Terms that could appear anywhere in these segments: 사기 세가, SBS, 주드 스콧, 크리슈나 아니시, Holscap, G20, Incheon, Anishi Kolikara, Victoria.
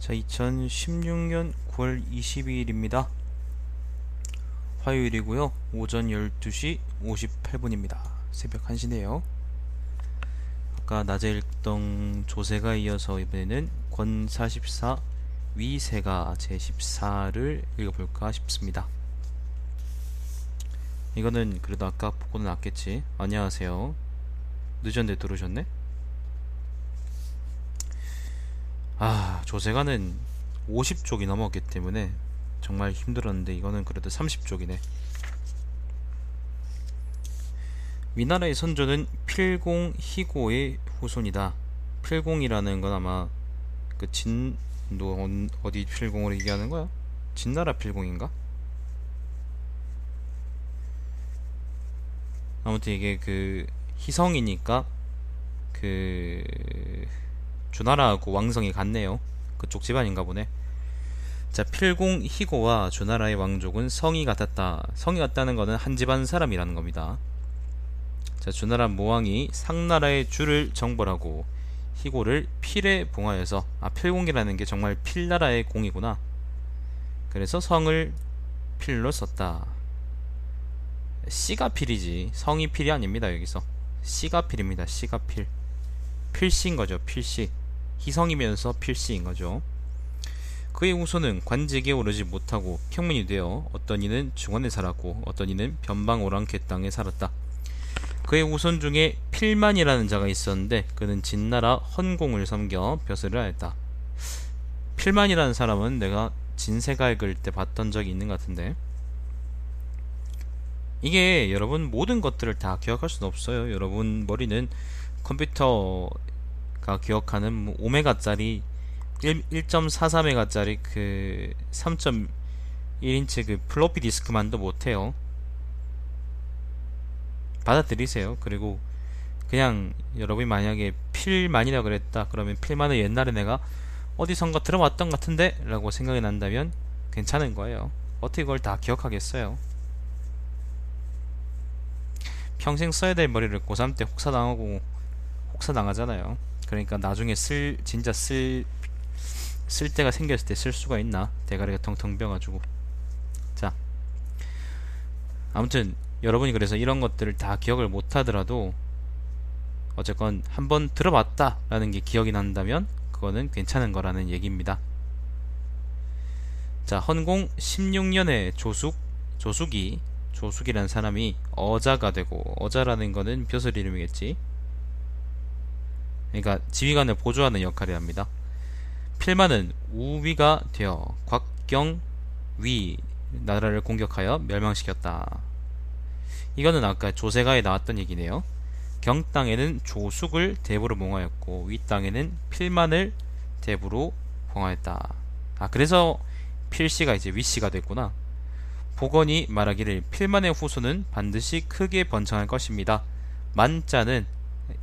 자, 2016년 9월 22일입니다. 화요일이고요. 오전 12시 58분입니다. 새벽 1시네요. 아까 낮에 읽던 조세가 이어서 이번에는 권 44 위세가 제14를 읽어볼까 싶습니다. 이거는 그래도 아까 보고는 낫겠지. 안녕하세요. 늦었는데 들어오셨네? 아, 조세가는 50쪽이 넘었기 때문에 정말 힘들었는데 이거는 그래도 30쪽이네. 위나라의 선조는 필공 희고의 후손이다. 필공이라는 건 아마 그 진도 어디 필공을 얘기하는 거야? 진나라 필공인가? 아무튼 이게 그 희성이니까 그 주나라하고 왕성이 같네요. 그쪽 집안인가 보네. 자, 필공 희고와 주나라의 왕족은 성이 같았다. 성이 같다는 거는 한 집안 사람이라는 겁니다. 자, 주나라 모왕이 상나라의 주를 정벌하고 희고를 필에 봉하여서, 아, 필공이라는 게 정말 필나라의 공이구나. 그래서 성을 필로 썼다. 씨가 필이지 성이 필이 아닙니다. 여기서 씨가 필입니다. 씨가 필, 필씨인 거죠. 필씨, 희성이면서 필씨인 거죠. 그의 후손은 관직에 오르지 못하고 평민이 되어 어떤 이는 중원에 살았고 어떤 이는 변방 오랑캐 땅에 살았다. 그의 후손 중에 필만이라는 자가 있었는데 그는 진나라 헌공을 섬겨 벼슬을 하였다. 필만이라는 사람은 내가 진세가 읽을 때 봤던 적이 있는 것 같은데, 이게 여러분 모든 것들을 다 기억할 수는 없어요. 여러분 머리는 컴퓨터가 기억하는 뭐 오메가짜리 1.43메가짜리 그 3.1인치 그 플로피 디스크만도 못해요. 받아들이세요. 그리고 그냥 여러분이 만약에 필만이라 그랬다 그러면 필만은 옛날에 내가 어디선가 들어봤던 것 같은데 라고 생각이 난다면 괜찮은 거예요. 어떻게 그걸 다 기억하겠어요. 평생 써야 될 머리를 고3 때 혹사당하고 혹사당하잖아요. 그러니까 나중에 쓸 때가 생겼을 때 쓸 수가 있나? 대가리가 텅텅 비어가지고. 자, 아무튼 여러분이 그래서 이런 것들을 다 기억을 못하더라도 어쨌건 한번 들어봤다 라는 게 기억이 난다면 그거는 괜찮은 거라는 얘기입니다. 자, 헌공 16년에 조숙이란 사람이 어자가 되고, 어자라는 거는 벼슬 이름이겠지. 그러니까 지휘관을 보조하는 역할을 합니다. 필만은 우위가 되어 곽경위 나라를 공격하여 멸망시켰다. 이거는 아까 조세가에 나왔던 얘기네요. 경 땅에는 조숙을 대부로 봉하였고 위 땅에는 필만을 대부로 봉하였다. 아, 그래서 필씨가 이제 위씨가 됐구나. 보건이 말하기를 필만의 후손은 반드시 크게 번창할 것입니다. 만자는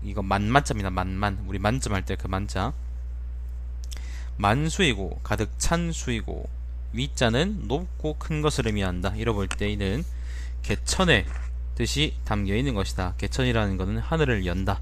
이거 만만자입니다. 만만, 우리 만점 할 때 그 만자. 만수이고 가득 찬 수이고 위자는 높고 큰 것을 의미한다. 잃어볼 때에는 개천의 뜻이 담겨있는 것이다. 개천이라는 것은 하늘을 연다.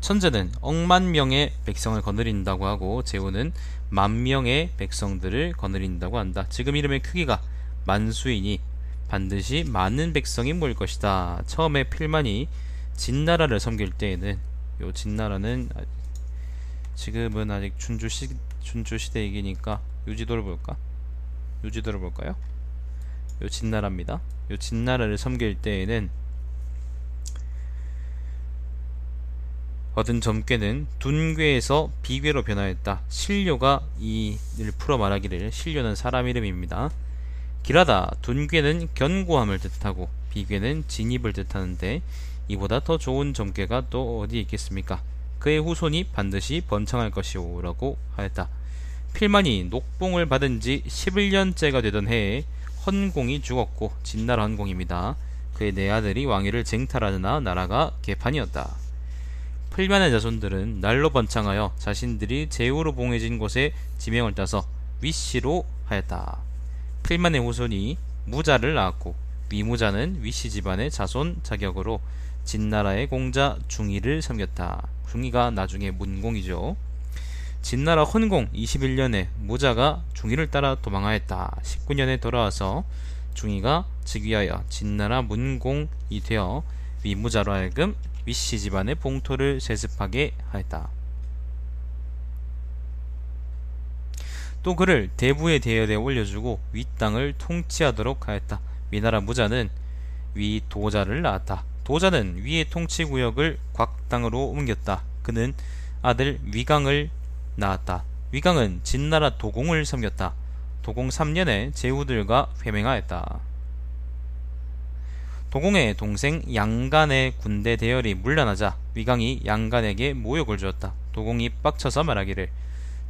천재는 억만명의 백성을 거느린다고 하고 제후는 만명의 백성들을 거느린다고 한다. 지금 이름의 크기가 만수이니 반드시 많은 백성이 모일 것이다. 처음에 필만이 진나라를 섬길 때에는, 요 진나라는 지금은 아직 준주 시대 얘기니까 요지도를 볼까? 요지도를 볼까요? 요 진나라입니다. 요 진나라를 섬길 때에는 얻은 점괘는 둔괴에서 비괴로 변화했다. 신료가 이를 풀어 말하기를, 신료는 사람 이름입니다. 길하다, 둔괴는 견고함을 뜻하고 비괴는 진입을 뜻하는데 이보다 더 좋은 점괘가 또 어디 있겠습니까? 그의 후손이 반드시 번창할 것이오 라고 하였다. 필만이 녹봉을 받은 지 11년째가 되던 해에 헌공이 죽었고, 진나라 헌공입니다. 그의 네 아들이 왕위를 쟁탈하느나 나라가 개판이었다. 필만의 자손들은 날로 번창하여 자신들이 제후로 봉해진 곳에 지명을 따서 위씨로 하였다. 필만의 후손이 무자를 낳았고 위무자는 위씨 집안의 자손 자격으로 진나라의 공자 중이를 섬겼다. 중이가 나중에 문공이죠. 진나라 헌공 21년에 무자가 중희를 따라 도망하였다. 19년에 돌아와서 중희가 즉위하여 진나라 문공이 되어 위무자로 하여금 위씨 집안의 봉토를 세습하게 하였다. 또 그를 대부의 대열에 올려주고 위 땅을 통치하도록 하였다. 위나라 무자는 위 도자를 낳았다. 도자는 위의 통치구역을 곽땅으로 옮겼다. 그는 아들 위강을 낳았다. 위강은 진나라 도공을 섬겼다. 도공 3년에 제후들과 회맹하였다. 도공의 동생 양간의 군대 대열이 물러나자 위강이 양간에게 모욕을 주었다. 도공이 빡쳐서 말하기를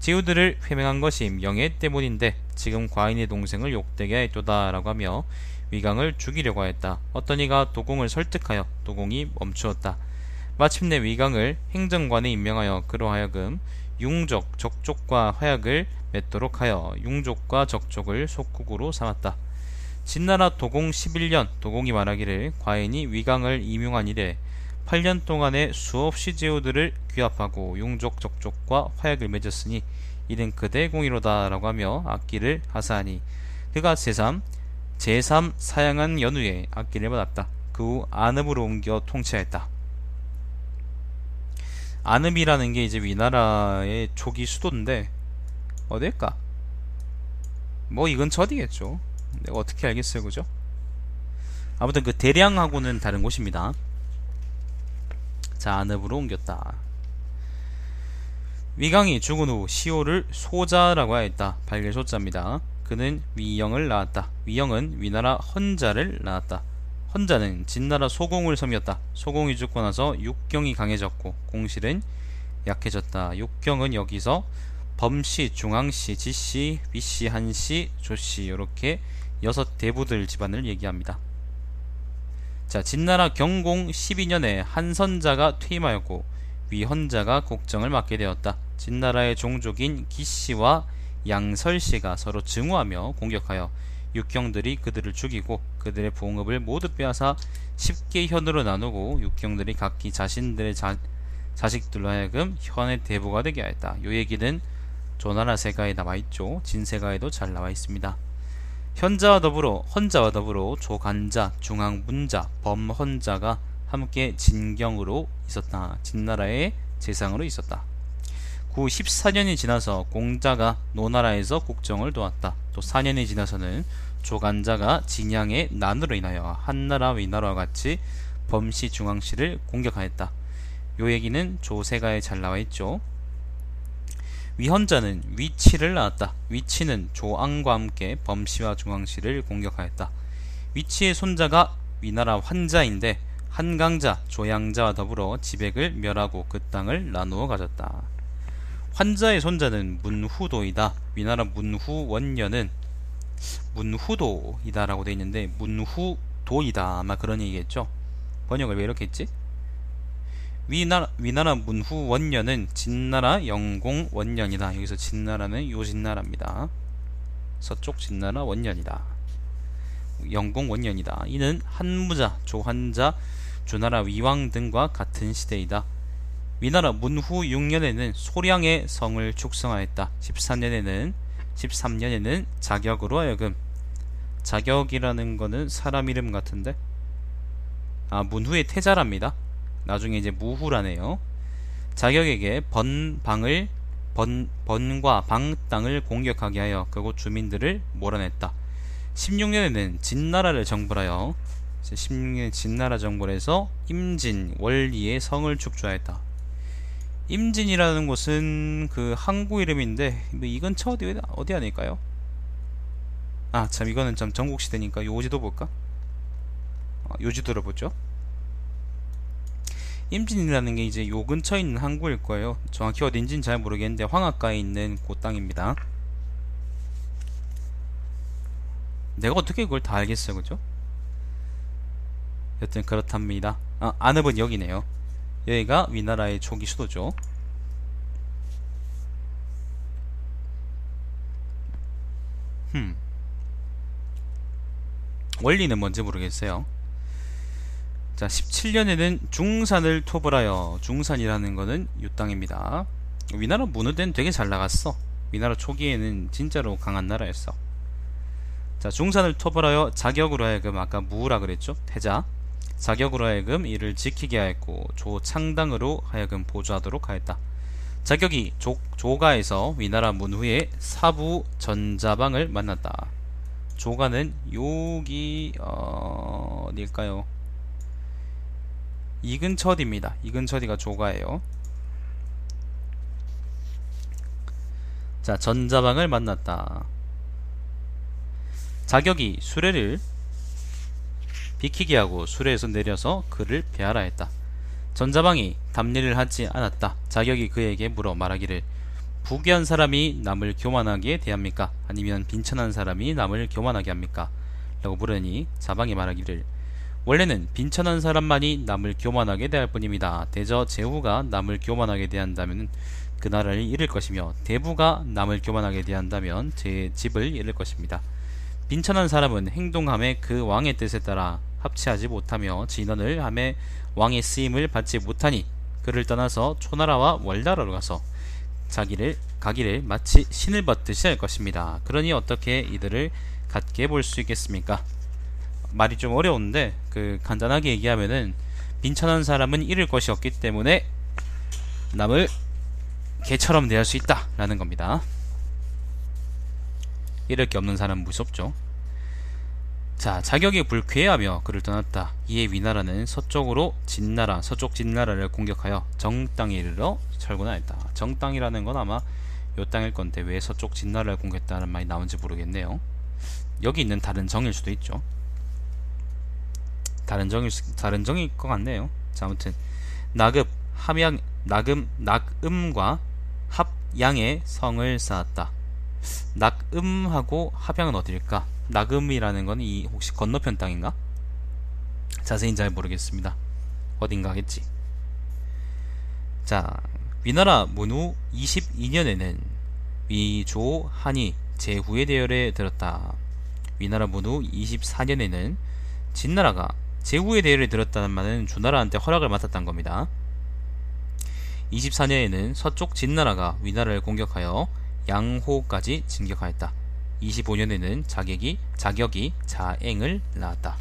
제후들을 회맹한 것이 명예 때문인데 지금 과인의 동생을 욕되게 하였도다 라고 하며 위강을 죽이려고 하였다. 어떤 이가 도공을 설득하여 도공이 멈추었다. 마침내 위강을 행정관에 임명하여 그로 하여금 융족, 적족과 화약을 맺도록 하여 융족과 적족을 속국으로 삼았다. 진나라 도공 11년 도공이 말하기를 과인이 위강을 임용한 이래 8년 동안에 수없이 제후들을 귀합하고 융족, 적족과 화약을 맺었으니 이는 그대의 공의로다 라고 하며 악기를 하사하니 그가 제3 사양한 연후에 악기를 받았다. 그 후 안읍으로 옮겨 통치하였다. 안읍이라는 게 이제 위나라의 초기 수도인데 어딜까? 뭐 이 근처 어디겠죠? 내가 어떻게 알겠어요, 그죠? 아무튼 그 대량하고는 다른 곳입니다. 자, 안읍으로 옮겼다. 위강이 죽은 후 시호를 소자라고 하였다. 발길소자입니다. 그는 위영을 낳았다. 위영은 위나라 헌자를 낳았다. 헌자는 진나라 소공을 섬겼다. 소공이 죽고 나서 육경이 강해졌고 공실은 약해졌다. 육경은 여기서 범씨, 중앙씨, 지씨, 위씨, 한씨, 조씨 이렇게 6 대부들 집안을 얘기합니다. 자, 진나라 경공 12년에 한선자가 퇴임하였고 위헌자가 국정을 맡게 되었다. 진나라의 종족인 기씨와 양설씨가 서로 증오하며 공격하여 육경들이 그들을 죽이고 그들의 봉업을 모두 빼앗아 10개 현으로 나누고 육경들이 각기 자신들의 자식들로 하여금 현의 대부가 되게 하였다. 요 얘기는 조나라 세가에 남아있죠. 진세가에도 잘 나와있습니다. 헌자와 더불어 조간자, 중앙문자, 범헌자가 함께 진경으로 있었다. 진나라의 재상으로 있었다. 그 14년이 지나서 공자가 노나라에서 국정을 도왔다. 또 4년이 지나서는 조간자가 진양의 난으로 인하여 한나라 위나라와 같이 범씨 중앙씨를 공격하였다. 요 얘기는 조세가에 잘 나와있죠. 위헌자는 위치를 낳았다. 위치는 조앙과 함께 범씨와 중앙씨를 공격하였다. 위치의 손자가 위나라 환자인데 한강자, 조양자와 더불어 지백을 멸하고 그 땅을 나누어 가졌다. 환자의 손자는 문후도이다. 위나라 문후원년은 문후도이다 라고 되어 있는데 문후도이다 아마 그런 얘기겠죠. 번역을 왜 이렇게 했지? 위나라 문후원년은 진나라 영공원년이다. 여기서 진나라는 요진나라입니다. 서쪽 진나라 원년이다. 영공원년이다. 이는 한무자, 조한자, 주나라 위왕 등과 같은 시대이다. 위나라 문후 6년에는 소량의 성을 축성하였다. 13년에는 자격으로 하여금 자격이라는 거는 사람 이름 같은데 문후의 태자랍니다. 나중에 이제 무후라네요. 자격에게 번과 방 땅을 공격하게 하여 그곳 주민들을 몰아냈다. 16년에는 진나라를 정벌하여 16년에 진나라 정벌에서 임진, 월리의 성을 축조하였다. 임진이라는 곳은 그 항구 이름인데 이 근처 어디 아닐까요? 아, 참 이거는 참 전국시대니까 요지도 볼까? 요지도를 보죠. 임진이라는 게 이제 요 근처에 있는 항구일 거예요. 정확히 어딘지는 잘 모르겠는데 황하가에 있는 그 땅입니다. 내가 어떻게 그걸 다 알겠어요, 그죠? 여튼 그렇답니다. 안읍은 여기네요. 여기가 위나라의 초기 수도죠. 원리는 뭔지 모르겠어요. 자, 17년에는 중산을 토벌하여 중산이라는 거는 요 땅입니다. 위나라 무너 때는 되게 잘 나갔어. 위나라 초기에는 진짜로 강한 나라였어. 자, 중산을 토벌하여 자격으로 하여금, 아까 무라 그랬죠? 태자. 자격으로 하여금 이를 지키게 하였고, 조창당으로 하여금 보조하도록 하였다. 자격이 조가에서 위나라 문후에 사부 전자방을 만났다. 조가는 여기 어딜까요? 이근처디입니다. 이근처디가 조가예요. 자, 전자방을 만났다. 자격이 수레를 비키게 하고 수레에서 내려서 그를 배하라 했다. 전자방이 답례를 하지 않았다. 자격이 그에게 물어 말하기를, 부귀한 사람이 남을 교만하게 대합니까? 아니면 빈천한 사람이 남을 교만하게 합니까? 라고 물으니 자방이 말하기를, 원래는 빈천한 사람만이 남을 교만하게 대할 뿐입니다. 대저 제후가 남을 교만하게 대한다면 그 나라를 잃을 것이며, 대부가 남을 교만하게 대한다면 제 집을 잃을 것입니다. 빈천한 사람은 행동함에 그 왕의 뜻에 따라 합치하지 못하며 진언을 함에 왕의 쓰임을 받지 못하니, 그를 떠나서 초나라와 월나라로 가서 자기를 가기를 마치 신을 받듯이 할 것입니다. 그러니 어떻게 이들을 갖게 볼 수 있겠습니까? 말이 좀 어려운데 간단하게 얘기하면은, 빈천한 사람은 잃을 것이 없기 때문에 남을 개처럼 대할 수 있다 라는 겁니다. 잃을 게 없는 사람은 무섭죠. 자, 자격이 불쾌하며 그를 떠났다. 이에 위나라는 서쪽으로 진나라, 서쪽 진나라를 공격하여 정땅에 이르러 철군하였다. 정땅이라는 건 아마 요 땅일 건데, 왜 서쪽 진나라를 공격했다는 말이 나온지 모르겠네요. 여기 있는 다른 정일 수도 있죠. 다른 정일 것 같네요. 자, 아무튼 나급, 함양, 낙음, 낙음과 합양의 성을 쌓았다. 낙음하고 합양은 어딜까? 낙음이라는 건 이 혹시 건너편 땅인가? 자세히 잘 모르겠습니다. 어딘가 하겠지. 자, 위나라 문후 22년에는 위조 한이 제후의 대열에 들었다. 위나라 문후 24년에는 진나라가 제후의 대열에 들었다는 말은 주나라한테 허락을 맡았다는 겁니다. 24년에는 서쪽 진나라가 위나라를 공격하여 양호까지 진격하였다. 25년에는 자격이 자앵을 낳았다.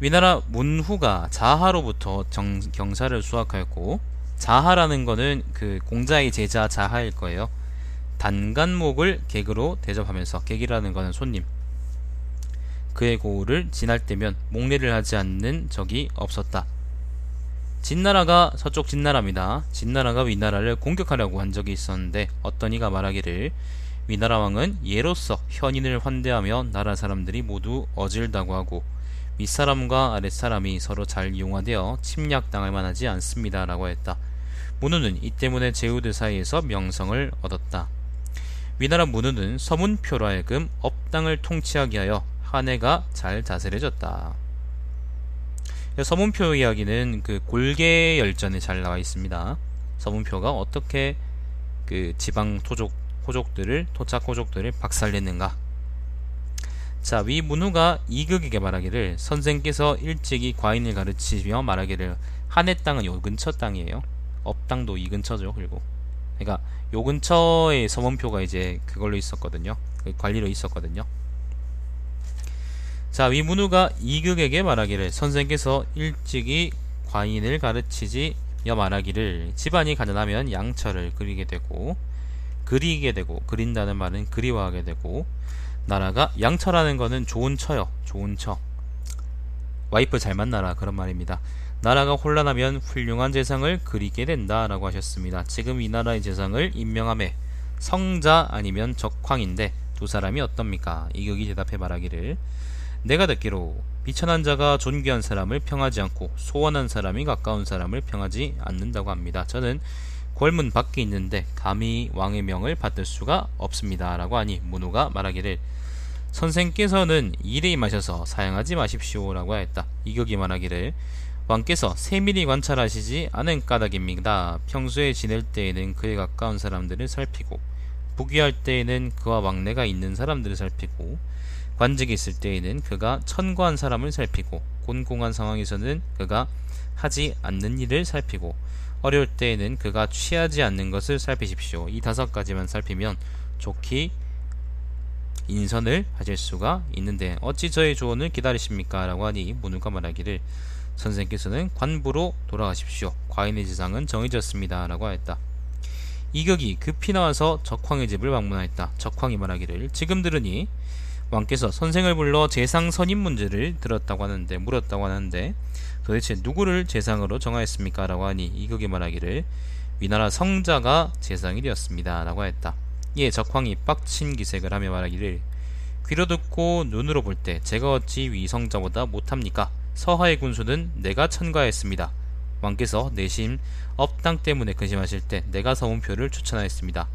위나라 문후가 자하로부터 경사를 수확하였고, 자하라는 거는 그 공자의 제자 자하일 거예요. 단간목을 객으로 대접하면서, 객이라는 거는 손님, 그의 고을을 지날 때면 목례를 하지 않는 적이 없었다. 진나라가 서쪽 진나라입니다. 진나라가 위나라를 공격하려고 한 적이 있었는데, 어떤 이가 말하기를, 위나라 왕은 예로서 현인을 환대하며 나라 사람들이 모두 어질다고 하고, 윗사람과 아랫사람이 서로 잘 이용하되어 침략당할 만하지 않습니다 라고 했다. 문우는 이 때문에 제후들 사이에서 명성을 얻었다. 위나라 문우는 서문표로 하여금 업당을 통치하게 하여 한해가 잘 자세해졌다. 서문표 이야기는 그 골계 열전에 잘 나와 있습니다. 서문표가 어떻게 그 지방 토착 호족들을 박살냈는가. 자, 위 문후가 이극에게 말하기를, 선생께서 일찍이 과인을 가르치며 말하기를, 한해 땅은 요 근처 땅이에요. 업당도 이 근처죠. 그리고 그러니까 요 근처에 서문표가 이제 그걸로 있었거든요. 그 관리로 있었거든요. 자, 위문우가 이극에게 말하기를, 선생께서 일찍이 과인을 가르치지며 말하기를, 집안이 가난하면 양처를 그리게 되고 그린다는 말은 그리워하게 되고, 나라가 양처라는 거는 좋은 처요. 좋은 처, 와이프 잘 만나라 그런 말입니다. 나라가 혼란하면 훌륭한 재상을 그리게 된다 라고 하셨습니다. 지금 이 나라의 재상을 임명함에 성자 아니면 적황인데 두 사람이 어떻습니까? 이극이 대답해 말하기를, 내가 듣기로 비천한 자가 존귀한 사람을 평하지 않고 소원한 사람이 가까운 사람을 평하지 않는다고 합니다. 저는 궐문 밖에 있는데 감히 왕의 명을 받을 수가 없습니다 라고 하니, 문후가 말하기를, 선생께서는 일에 임하셔서 사양하지 마십시오 라고 하였다. 이격이 말하기를, 왕께서 세밀히 관찰하시지 않은 까닭입니다. 평소에 지낼 때에는 그에 가까운 사람들을 살피고, 부귀할 때에는 그와 왕래가 있는 사람들을 살피고, 관직이 있을 때에는 그가 천거한 사람을 살피고, 곤공한 상황에서는 그가 하지 않는 일을 살피고, 어려울 때에는 그가 취하지 않는 것을 살피십시오. 이 5가지만 살피면 좋게 인선을 하실 수가 있는데 어찌 저의 조언을 기다리십니까? 라고 하니 문우가 말하기를 선생께서는 관부로 돌아가십시오. 과인의 지상은 정해졌습니다. 라고 하였다. 이격이 급히 나와서 적황의 집을 방문하였다. 적황이 말하기를 지금 들으니 왕께서 선생을 불러 재상 선임 문제를 물었다고 하는데 도대체 누구를 재상으로 정하였습니까? 라고 하니 이격이 말하기를 위나라 성자가 재상이 되었습니다. 라고 하였다. 이에 적황이 빡친 기색을 하며 말하기를 귀로 듣고 눈으로 볼 때 제가 어찌 위성자보다 못합니까? 서하의 군수는 내가 천가했습니다. 왕께서 내심 업당 때문에 근심하실 때 내가 서운표를 추천하였습니다.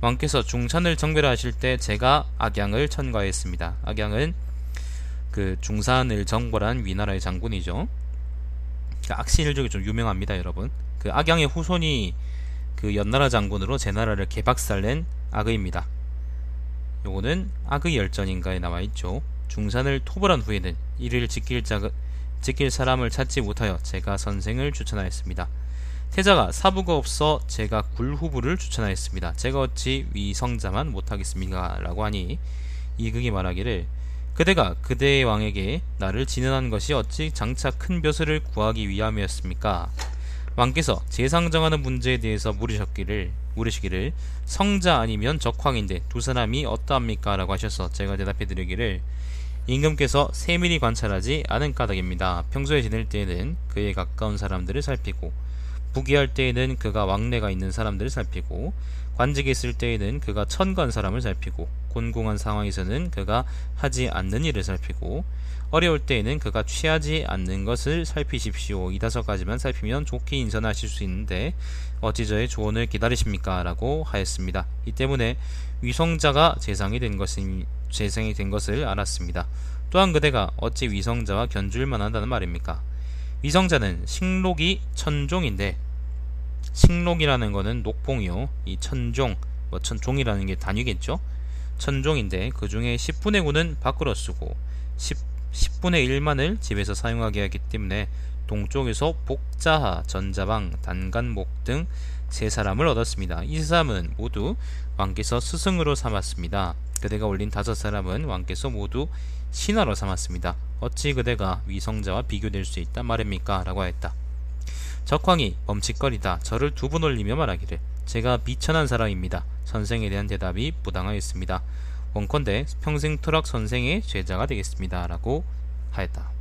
왕께서 중산을 정별하실 때 제가 악양을 천가했습니다. 악양은 그 중산을 정벌한 위나라의 장군이죠. 악신일족이 좀 유명합니다, 여러분. 그 악양의 후손이 그 연나라 장군으로 제 나라를 개박살낸 악의입니다. 요거는 악의 열전인가에 나와있죠. 중산을 토벌한 후에는 이를 지킬 사람을 찾지 못하여 제가 선생을 추천하였습니다. 태자가 사부가 없어 제가 굴후부를 추천하였습니다. 제가 어찌 위성자만 못하겠습니까? 라고 하니 이극이 말하기를 그대가 그대의 왕에게 나를 진언한 것이 어찌 장차 큰 벼슬을 구하기 위함이었습니까? 왕께서 재상 정하는 문제에 대해서 물으시기를 성자 아니면 적황인데 두 사람이 어떠합니까? 라고 하셔서 제가 대답해 드리기를 임금께서 세밀히 관찰하지 않은 까닭입니다. 평소에 지낼 때에는 그에 가까운 사람들을 살피고 부귀할 때에는 그가 왕래가 있는 사람들을 살피고 관직에 있을 때에는 그가 천간 사람을 살피고 곤궁한 상황에서는 그가 하지 않는 일을 살피고 어려울 때에는 그가 취하지 않는 것을 살피십시오. 이 5가지만 살피면 좋게 인선하실 수 있는데 어찌 저의 조언을 기다리십니까? 라고 하였습니다. 이 때문에 위성자가 재상이 된 것을 알았습니다. 또한 그대가 어찌 위성자와 견줄만 한다는 말입니까? 위성자는 식록이 천종인데 식록이라는 거는 녹봉이요. 이 천종, 천종이라는 게 단위겠죠. 천종인데 그 중에 10분의 9는 밖으로 쓰고 10분의 1만을 집에서 사용하게 하기 때문에 동쪽에서 복자하, 전자방, 단간목 등 세 사람을 얻었습니다. 이 사람은 모두 왕께서 스승으로 삼았습니다. 그대가 올린 5사람은 왕께서 모두 신하로 삼았습니다. 어찌 그대가 위성자와 비교될 수 있단 말입니까? 라고 하였다. 적황이 범칙거리다 저를 2번 올리며 말하기를 제가 비천한 사람입니다. 선생에 대한 대답이 부당하였습니다. 원컨대 평생 토락 선생의 제자가 되겠습니다. 라고 하였다.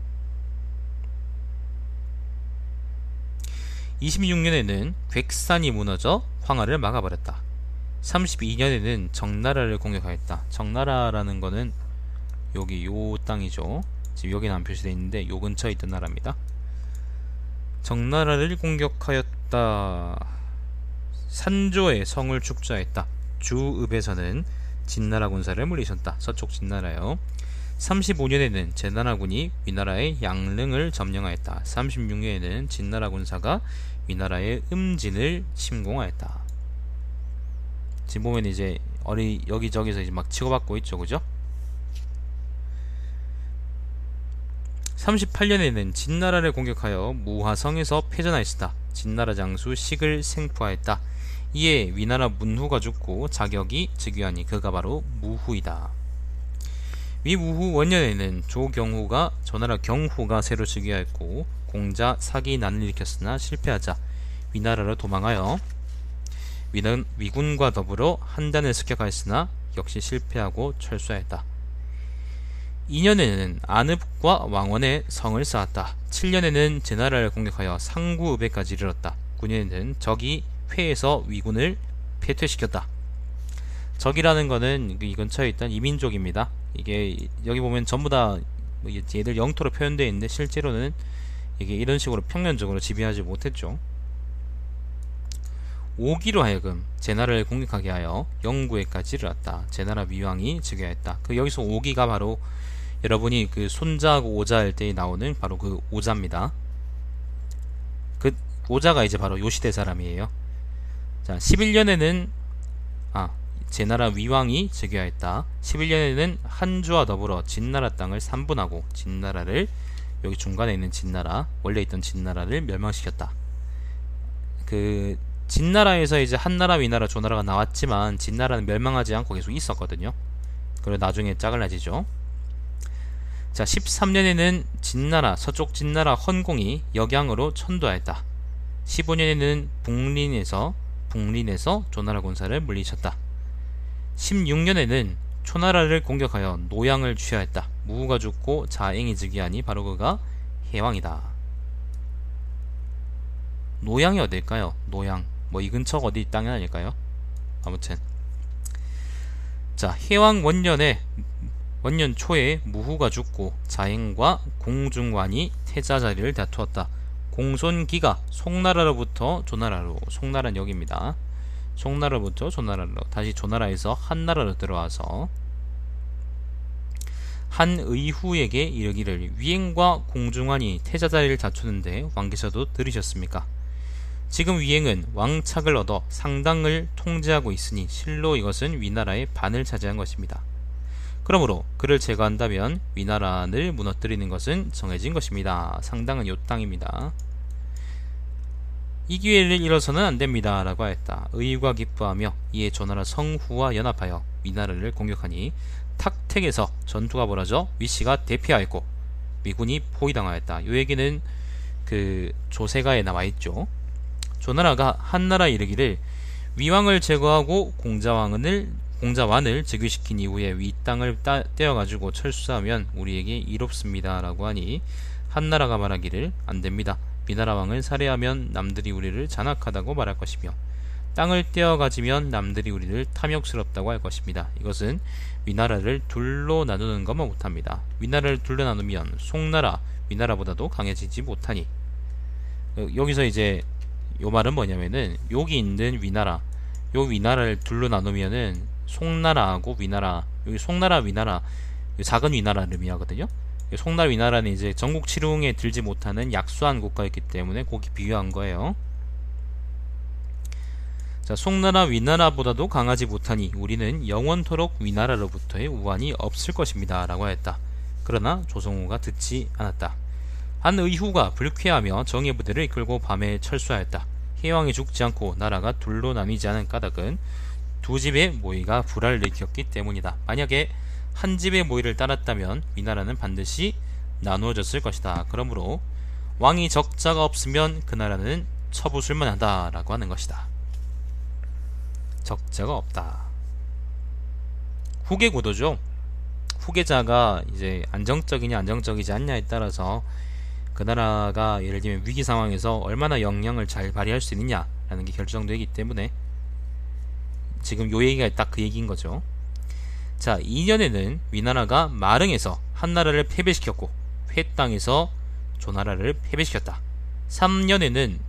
26년에는 객산이 무너져 황하를 막아버렸다. 32년에는 정나라를 공격하였다. 정나라라는 거는 여기 요 땅이죠. 지금 여기는 안 표시되어 있는데 요 근처에 있던 나라입니다. 정나라를 공격하였다. 산조의 성을 축조하였다. 주읍에서는 진나라 군사를 물리쳤다. 서쪽 진나라요. 35년에는 제나라군이 위나라의 양릉을 점령하였다. 36년에는 진나라 군사가 위나라의 음진을 침공하였다. 지금 보면 이제 여기저기서 이제 막 치고받고 있죠, 그죠? 38년에는 진나라를 공격하여 무화성에서 패전하였다. 진나라 장수 식을 생포하였다. 이에 위나라 문후가 죽고 자격이 즉위하니 그가 바로 무후이다. 위무후 원년에는 조경후가 전나라 경후가 새로 즉위하였고 공자 사기 난을 일으켰으나 실패하자 위나라로 도망하여 위군과 더불어 한단을 습격하였으나 역시 실패하고 철수하였다. 2년에는 안읍과 왕원에 성을 쌓았다. 7년에는 제나라를 공격하여 상구읍에까지 이르렀다. 9년에는 적이 회에서 위군을 패퇴시켰다. 적이라는 거는 이 근처에 있던 이민족입니다. 이게 여기 보면 전부 다 얘들 영토로 표현되어 있는데 실제로는 이게 이런 식으로 평면적으로 지배하지 못했죠. 오기로 하여금 제나라를 공격하게 하여 영구에까지 이르렀다. 제나라 위왕이 즉위하였다. 그 여기서 오기가 바로 여러분이 그 손자하고 오자 할 때 나오는 바로 그 오자입니다. 그 오자가 이제 바로 요시대 사람이에요. 자, 11년에는 제나라 위왕이 즉위하였다. 11년에는 한주와 더불어 진나라 땅을 삼분하고 진나라를 여기 중간에 있는 진나라 원래 있던 진나라를 멸망시켰다. 그 진나라에서 이제 한나라, 위나라, 조나라가 나왔지만 진나라는 멸망하지 않고 계속 있었거든요. 그리고 나중에 짜글라지죠. 자, 13년에는 진나라, 서쪽 진나라 헌공이 역양으로 천도하였다. 15년에는 북린에서 조나라 군사를 물리쳤다. 16년에는 초나라를 공격하여 노양을 취하였다. 무후가 죽고 자앵이 즉위하니 바로 그가 해왕이다. 노양이 어딜까요? 노양, 뭐 이 근처 어디 땅이 아닐까요? 아무튼 자, 해왕 원년 초에 무후가 죽고 자앵과 공중관이 태자 자리를 다투었다. 공손기가 송나라로부터 조나라로, 송나라는 여기입니다. 송나라로부터 조나라로, 다시 조나라에서 한나라로 들어와서 한의후에게 이르기를 위행과 공중환이 태자 자리를 다투는데 왕께서도 들으셨습니까? 지금 위행은 왕착을 얻어 상당을 통제하고 있으니 실로 이것은 위나라의 반을 차지한 것입니다. 그러므로 그를 제거한다면 위나라를 무너뜨리는 것은 정해진 것입니다. 상당은 요 땅입니다. 이 기회를 잃어서는 안됩니다 라고 하였다. 의유가 기뻐하며 이에 조나라 성후와 연합하여 위나라를 공격하니 탁택에서 전투가 벌어져 위씨가 대피하였고 미군이 포위당하였다. 요 얘기는 그 조세가에 나와있죠. 조나라가 한나라 이르기를 위왕을 제거하고 공자완을 즉위시킨 이후에 위 땅을 떼어가지고 철수하면 우리에게 이롭습니다 라고 하니 한나라가 말하기를 안됩니다. 위나라 왕을 살해하면 남들이 우리를 잔악하다고 말할 것이며 땅을 떼어가지면 남들이 우리를 탐욕스럽다고 할 것입니다. 이것은 위나라를 둘로 나누는 것만 못합니다. 위나라를 둘로 나누면 송나라, 위나라보다도 강해지지 못하니, 여기서 이제 요 말은 뭐냐면은 여기 있는 위나라, 요 위나라를 둘로 나누면은 송나라하고 위나라, 여기 송나라, 위나라, 작은 위나라를 의미하거든요. 송나라, 위나라는 이제 전국 칠흥에 들지 못하는 약소한 국가였기 때문에 거기 비유한 거예요. 자, 송나라, 위나라보다도 강하지 못하니 우리는 영원토록 위나라로부터의 우환이 없을 것입니다 라고 하였다. 그러나 조성우가 듣지 않았다. 한의후가 불쾌하며 정예 부대를 이끌고 밤에 철수하였다. 해왕이 죽지 않고 나라가 둘로 나뉘지 않은 까닭은 두 집의 모의가 불화를 일으켰기 때문이다. 만약에 한 집의 모의를 따랐다면 위나라는 반드시 나누어졌을 것이다. 그러므로 왕이 적자가 없으면 그 나라는 처부술만 하다 라고 하는 것이다. 적자가 없다. 후계 구도죠. 후계자가 이제 안정적이냐 안정적이지 않냐에 따라서 그 나라가 예를 들면 위기 상황에서 얼마나 역량을 잘 발휘할 수 있느냐 라는 게 결정되기 때문에 지금 요 얘기가 딱 그 얘기인 거죠. 자, 2년에는 위나라가 마릉에서 한나라를 패배시켰고 회땅에서 조나라를 패배시켰다. 3년에는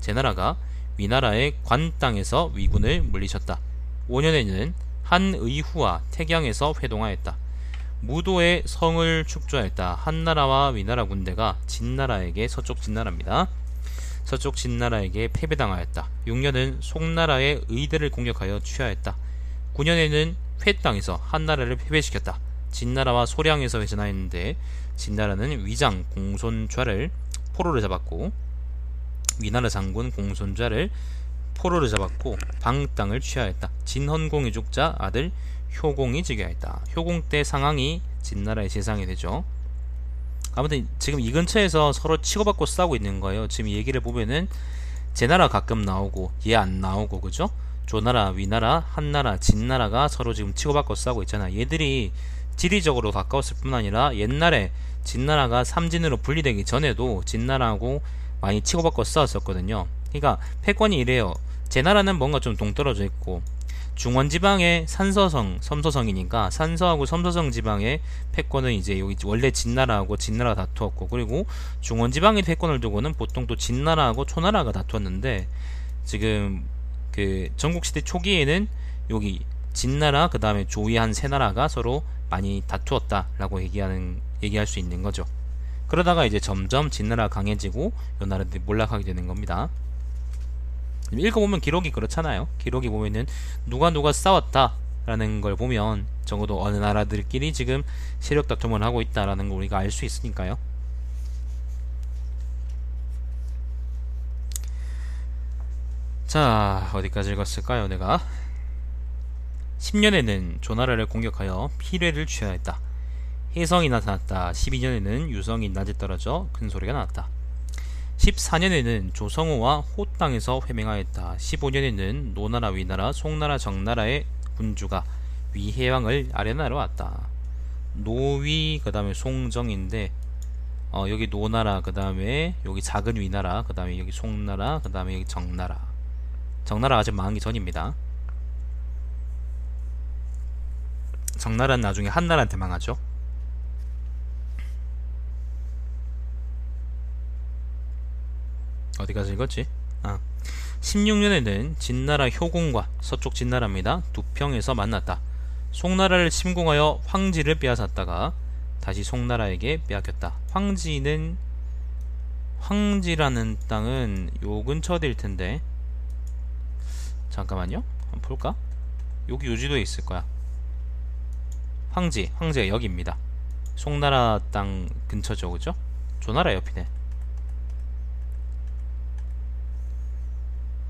제나라가 위나라의 관땅에서 위군을 물리쳤다. 5년에는 한의후와 태경에서 회동하였다. 무도의 성을 축조하였다. 한나라와 위나라 군대가 진나라에게, 서쪽 진나라입니다, 서쪽 진나라에게 패배당하였다. 6년은 송나라의 의대를 공격하여 취하였다. 9년에는 회땅에서 한나라를 패배시켰다. 진나라와 소량에서 회전하였는데 진나라는 위장 공손좌를 포로로 잡았고 위나라 장군 공손좌를 포로로 잡았고 방땅을 취하였다. 진헌공이 죽자 아들 효공이 즉위하였다. 효공 때 상황이 진나라의 재상이 되죠. 아무튼 지금 이 근처에서 서로 치고받고 싸우고 있는 거예요. 지금 얘기를 보면은 제나라 가끔 나오고 얘 안 나오고, 그죠? 조나라, 위나라, 한나라, 진나라가 서로 지금 치고받고 싸우고 있잖아. 얘들이 지리적으로 가까웠을 뿐 아니라 옛날에 진나라가 삼진으로 분리되기 전에도 진나라하고 많이 치고받고 싸웠었거든요. 그러니까 패권이 이래요. 제나라는 뭔가 좀 동떨어져 있고 중원지방의 산서성, 섬서성이니까 산서하고 섬서성 지방의 패권은 이제 여기 원래 진나라하고 진나라가 다투었고, 그리고 중원지방의 패권을 두고는 보통 또 진나라하고 초나라가 다투었는데 지금 그 전국시대 초기에는 여기 진나라 그 다음에 조위 한 세 나라가 서로 많이 다투었다 라고 얘기할 수 있는 거죠. 그러다가 이제 점점 진나라가 강해지고 요 나라들이 몰락하게 되는 겁니다. 읽어보면 기록이 그렇잖아요. 기록이 보면은 누가 싸웠다 라는 걸 보면 적어도 어느 나라들끼리 지금 세력 다툼을 하고 있다라는 걸 우리가 알 수 있으니까요. 자, 어디까지 읽었을까요? 내가 10년에는 조나라를 공격하여 피뢰를 취하였다. 혜성이 나타났다. 12년에는 유성이 낮에 떨어져 큰소리가 나왔다. 14년에는 조성우와 호 땅에서 회맹하였다. 15년에는 노나라, 위나라, 송나라, 정나라의 군주가 위혜왕을 아련하러 왔다. 노위, 그 다음에 송정인데 여기 노나라, 그 다음에 여기 작은 위나라, 그 다음에 여기 송나라, 그 다음에 여기 정나라. 정나라가 아직 망하기 전입니다. 정나라는 나중에 한나라한테 망하죠. 어디까지 읽었지? 16년에는 진나라 효공과 서쪽 진나라입니다. 두평에서 만났다. 송나라를 침공하여 황지를 빼앗았다가 다시 송나라에게 빼앗겼다. 황지라는 땅은 요 근처 일 텐데, 잠깐만요, 한번 볼까? 여기 요지도에 있을 거야. 황지가 여기입니다. 송나라 땅 근처죠, 그죠? 조나라 옆이네.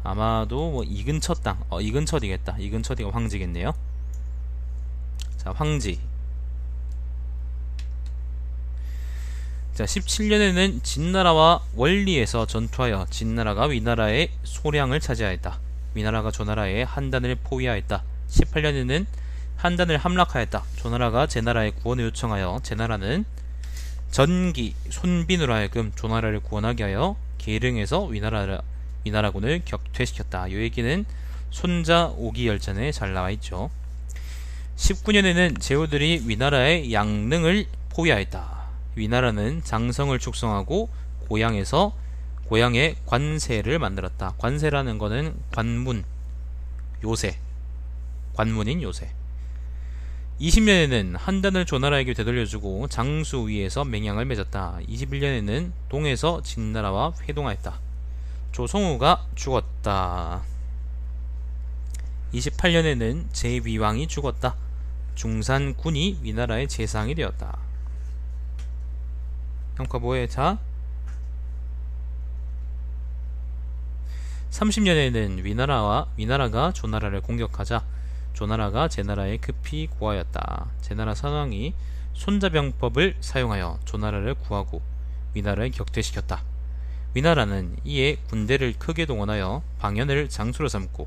아마도 뭐 이 근처 땅, 이 근처 되겠다. 이 근처 되가 황지겠네요. 자, 황지. 자, 17년에는 진나라와 원리에서 전투하여 진나라가 위나라의 소량을 차지하였다. 위나라가 조나라의 한단을 포위하였다. 18년에는 한단을 함락하였다. 조나라가 제나라의 구원을 요청하여 제나라는 전기, 손빈으로 하여금 조나라를 구원하게 하여 계릉에서 위나라군을 격퇴시켰다. 요 얘기는 손자 오기 열전에 잘 나와있죠. 19년에는 제후들이 위나라의 양릉을 포위하였다. 위나라는 장성을 축성하고 고향의 관세를 만들었다. 관세라는 거는 관문, 요새, 관문인 요새. 20년에는 한단을 조나라에게 되돌려주고 장수 위에서 맹양을 맺었다. 21년에는 동에서 진나라와 회동하였다. 조성우가 죽었다. 28년에는 제위왕이 죽었다. 중산군이 위나라의 재상이 되었다. 평가 뭐해? 자, 30년에는 위나라가 조나라를 공격하자 조나라가 제나라에 급히 구하였다. 제나라 선왕이 손자병법을 사용하여 조나라를 구하고 위나라를 격퇴시켰다. 위나라는 이에 군대를 크게 동원하여 방연을 장수로 삼고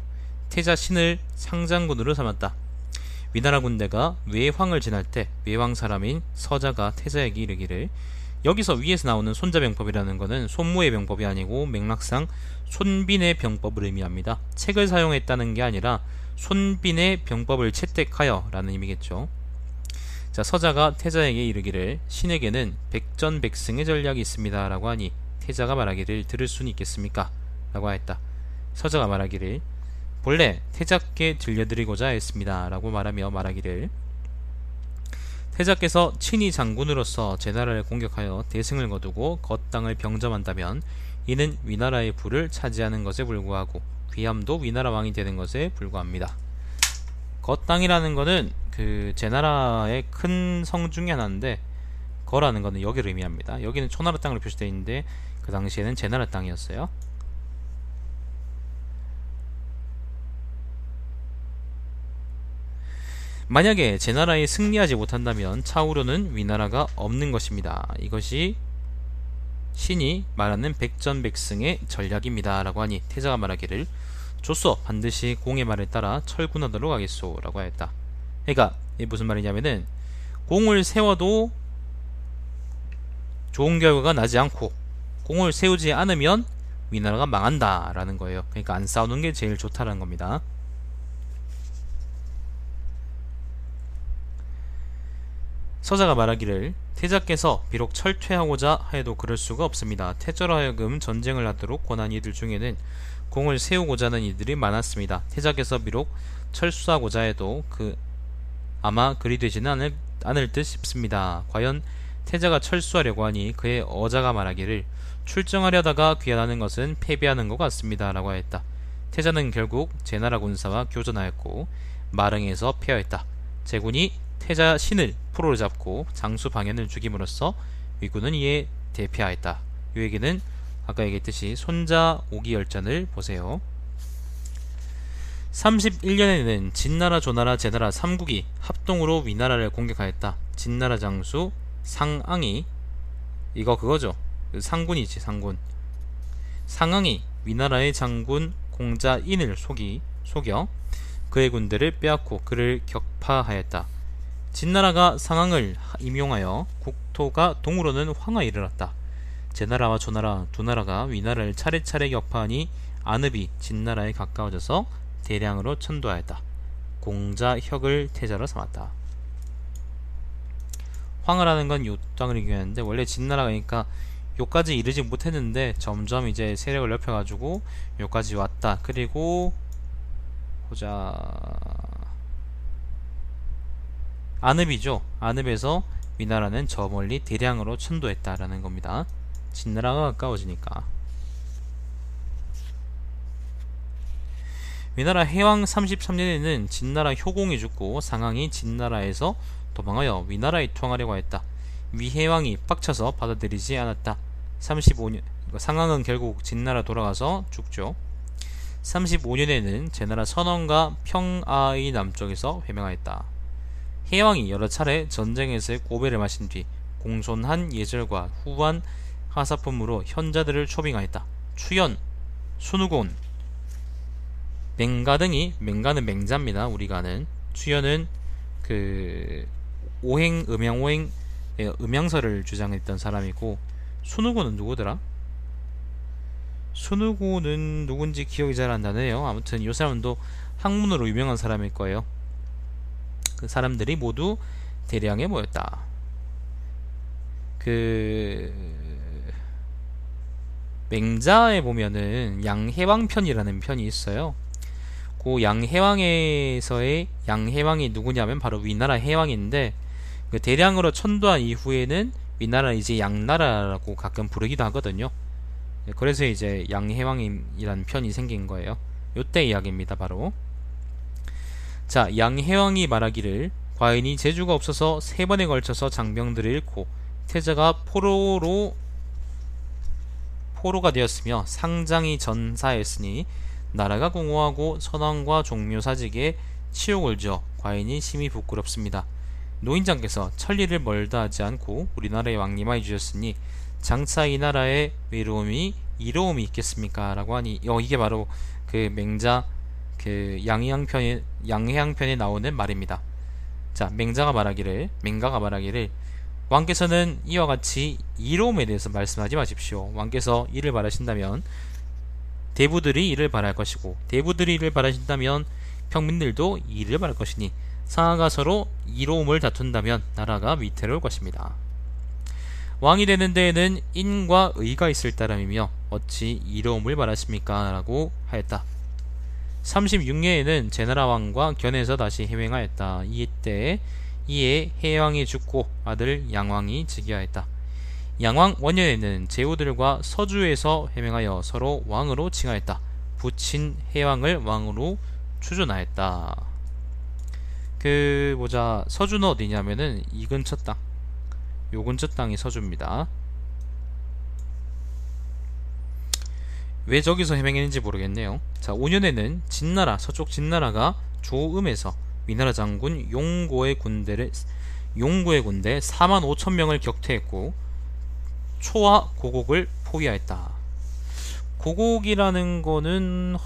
태자 신을 상장군으로 삼았다. 위나라 군대가 외황을 지날 때 외황 사람인 서자가 태자에게 이르기를, 여기서 위에서 나오는 손자병법이라는 것은 손무의 병법이 아니고 맥락상 손빈의 병법을 의미합니다. 책을 사용했다는 게 아니라 손빈의 병법을 채택하여 라는 의미겠죠. 자, 서자가 태자에게 이르기를 신에게는 백전백승의 전략이 있습니다 라고 하니 태자가 말하기를 들을 수는 있겠습니까? 라고 하였다. 서자가 말하기를 본래 태자께 들려드리고자 했습니다 라고 말하며 말하기를 태자께서 친히 장군으로서 제나라를 공격하여 대승을 거두고 겉땅을 병점한다면 이는 위나라의 부를 차지하는 것에 불과하고 귀함도 위나라 왕이 되는 것에 불과합니다. 겉땅이라는 거는 그 제나라의 큰 성 중에 하나인데, 거라는 거는 여기를 의미합니다. 여기는 초나라 땅으로 표시되어 있는데 그 당시에는 제나라 땅이었어요. 만약에 제나라에 승리하지 못한다면 차후로는 위나라가 없는 것입니다. 이것이 신이 말하는 백전백승의 전략입니다 라고 하니 태자가 말하기를 좋소, 반드시 공의 말에 따라 철군하도록 하겠소 라고 하였다. 그러니까 이게 무슨 말이냐면은 공을 세워도 좋은 결과가 나지 않고 공을 세우지 않으면 위나라가 망한다 라는 거예요. 그러니까 안 싸우는 게 제일 좋다라는 겁니다. 서자가 말하기를 태자께서 비록 철퇴하고자 해도 그럴 수가 없습니다. 태자로 하여금 전쟁을 하도록 권한 이들 중에는 공을 세우고자 하는 이들이 많았습니다. 태자께서 비록 철수하고자 해도 아마 그리 되지는 않을 듯 싶습니다. 과연 태자가 철수하려고 하니 그의 어자가 말하기를 출정하려다가 귀환하는 것은 패배하는 것 같습니다 라고 하였다. 태자는 결국 제나라 군사와 교전하였고 마릉에서 패하였다. 제군이 태자 신을 포로로 잡고 장수 방연을 죽임으로써 위군은 이에 대패하였다. 이 얘기는 아까 얘기했듯이 손자 오기 열전을 보세요. 31년에는 진나라, 조나라, 제나라 3국이 합동으로 위나라를 공격하였다. 진나라 장수 상앙이, 이거 그거죠, 상군이지, 상군. 상앙이 위나라의 장군 공자인을 속여 그의 군대를 빼앗고 그를 격파하였다. 진나라가 상황을 임용하여 국토가 동으로는 황하에 이르렀다. 제나라와 조나라 두 나라가 위나라를 차례차례 격파하니 안읍이 진나라에 가까워져서 대량으로 천도하였다. 공자혁을 태자로 삼았다. 황하라는 건 요 땅을 얘기하는데, 원래 진나라가니까 요까지 이르지 못했는데 점점 이제 세력을 넓혀가지고 요까지 왔다. 그리고 보자, 안읍이죠. 안읍에서 위나라는 저 멀리 대량으로 천도했다라는 겁니다. 진나라가 가까워지니까. 위나라 해왕 33년에는 진나라 효공이 죽고 상황이 진나라에서 도망하여 위나라에 투항하려고 했다. 위해왕이 빡쳐서 받아들이지 않았다. 35년, 상황은 결국 진나라 돌아가서 죽죠. 35년에는 제나라 선원과 평아의 남쪽에서 회명하였다. 해왕이 여러 차례 전쟁에서의 고배를 마신 뒤 공손한 예절과 후한 하사품으로 현자들을 초빙하였다. 추연, 순우곤, 맹가 등이, 맹가는 맹자입니다. 우리가 아는 추연은 그 오행, 음양오행, 음양설을 주장했던 사람이고, 순우곤은 누구더라? 순우곤은 누군지 기억이 잘 안 나네요. 아무튼 이 사람도 학문으로 유명한 사람일 거예요. 그 사람들이 모두 대량에 모였다. 그 맹자에 보면은 양해왕편이라는 편이 있어요. 그 양해왕에서의 양해왕이 누구냐면 바로 위나라 해왕인데, 그 대량으로 천도한 이후에는 위나라 이제 양나라라고 가끔 부르기도 하거든요. 그래서 이제 양해왕이라는 편이 생긴 거예요. 요때 이야기입니다, 바로. 자, 양해왕이 말하기를 과인이 재주가 없어서 세 번에 걸쳐서 장병들을 잃고 태자가 포로가 되었으며 상장이 전사했으니 나라가 공허하고 선왕과 종묘사직에 치욕을 지어 과인이 심히 부끄럽습니다. 노인장께서 천리를 멀다 하지 않고 우리나라에 왕림하여 주셨으니 장차 이 나라에 외로움이 이로움이 있겠습니까? 라고 하니, 이게 바로 그 맹자, 그 양해왕편에 나오는 말입니다. 자, 맹가가 말하기를 왕께서는 이와 같이 이로움에 대해서 말씀하지 마십시오. 왕께서 이를 바라신다면 대부들이 이를 바랄 것이고, 대부들이 이를 바라신다면 평민들도 이를 바랄 것이니 상하가 서로 이로움을 다툰다면 나라가 위태로울 것입니다. 왕이 되는 데에는 인과 의가 있을 따름이며 어찌 이로움을 바라십니까? 라고 하였다. 36년에는 제나라 왕과 견해서 다시 해명하였다. 이에 해왕이 죽고 아들 양왕이 즉위하였다. 양왕 원년에는 제후들과 서주에서 해명하여 서로 왕으로 칭하였다. 부친 해왕을 왕으로 추존하였다. 서주는 어디냐면은 이 근처 땅, 요 근처 땅이 서주입니다. 왜 저기서 해명했는지 모르겠네요. 자, 5년에는 서쪽 진나라가 조음에서 위나라 장군 용고의 군대 45,000명을 격퇴했고 초와 고곡을 포위하였다. 고곡이라는 거는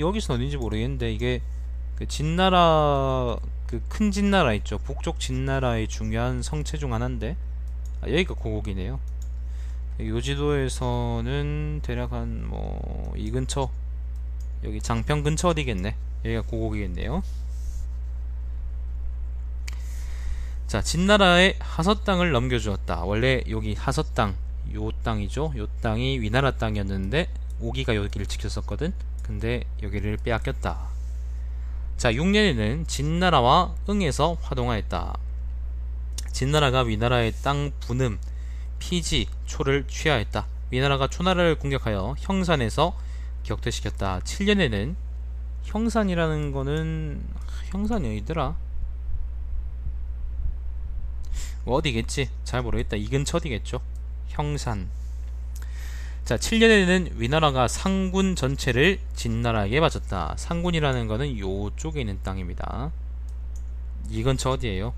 여기서 어딘지 모르겠는데, 이게 그 진나라, 그 큰 진나라 있죠, 북쪽 진나라의 중요한 성체 중 하나인데, 여기가 고곡이네요. 요지도에서는 대략 한 이 근처, 여기 장평 근처 어디겠네. 여기가 고곡이겠네요. 자, 진나라에 하서 땅을 넘겨주었다. 원래 여기 하서 땅, 요 땅이죠. 요 땅이 위나라 땅이었는데 오기가 여기를 지켰었거든. 근데 여기를 빼앗겼다. 자, 6년에는 진나라와 응에서 화동하였다. 진나라가 위나라의 땅 분음, 피지, 초를 취하였다. 위나라가 초나라를 공격하여 형산에서 격퇴시켰다. 7년에는 형산이라는 거는 형산이 어디더라? 어디겠지? 잘 모르겠다. 이 근처 어디겠죠? 형산. 자, 7년에는 위나라가 상군 전체를 진나라에게 바쳤다. 상군이라는 거는 요쪽에 있는 땅입니다. 이 근처 어디예요?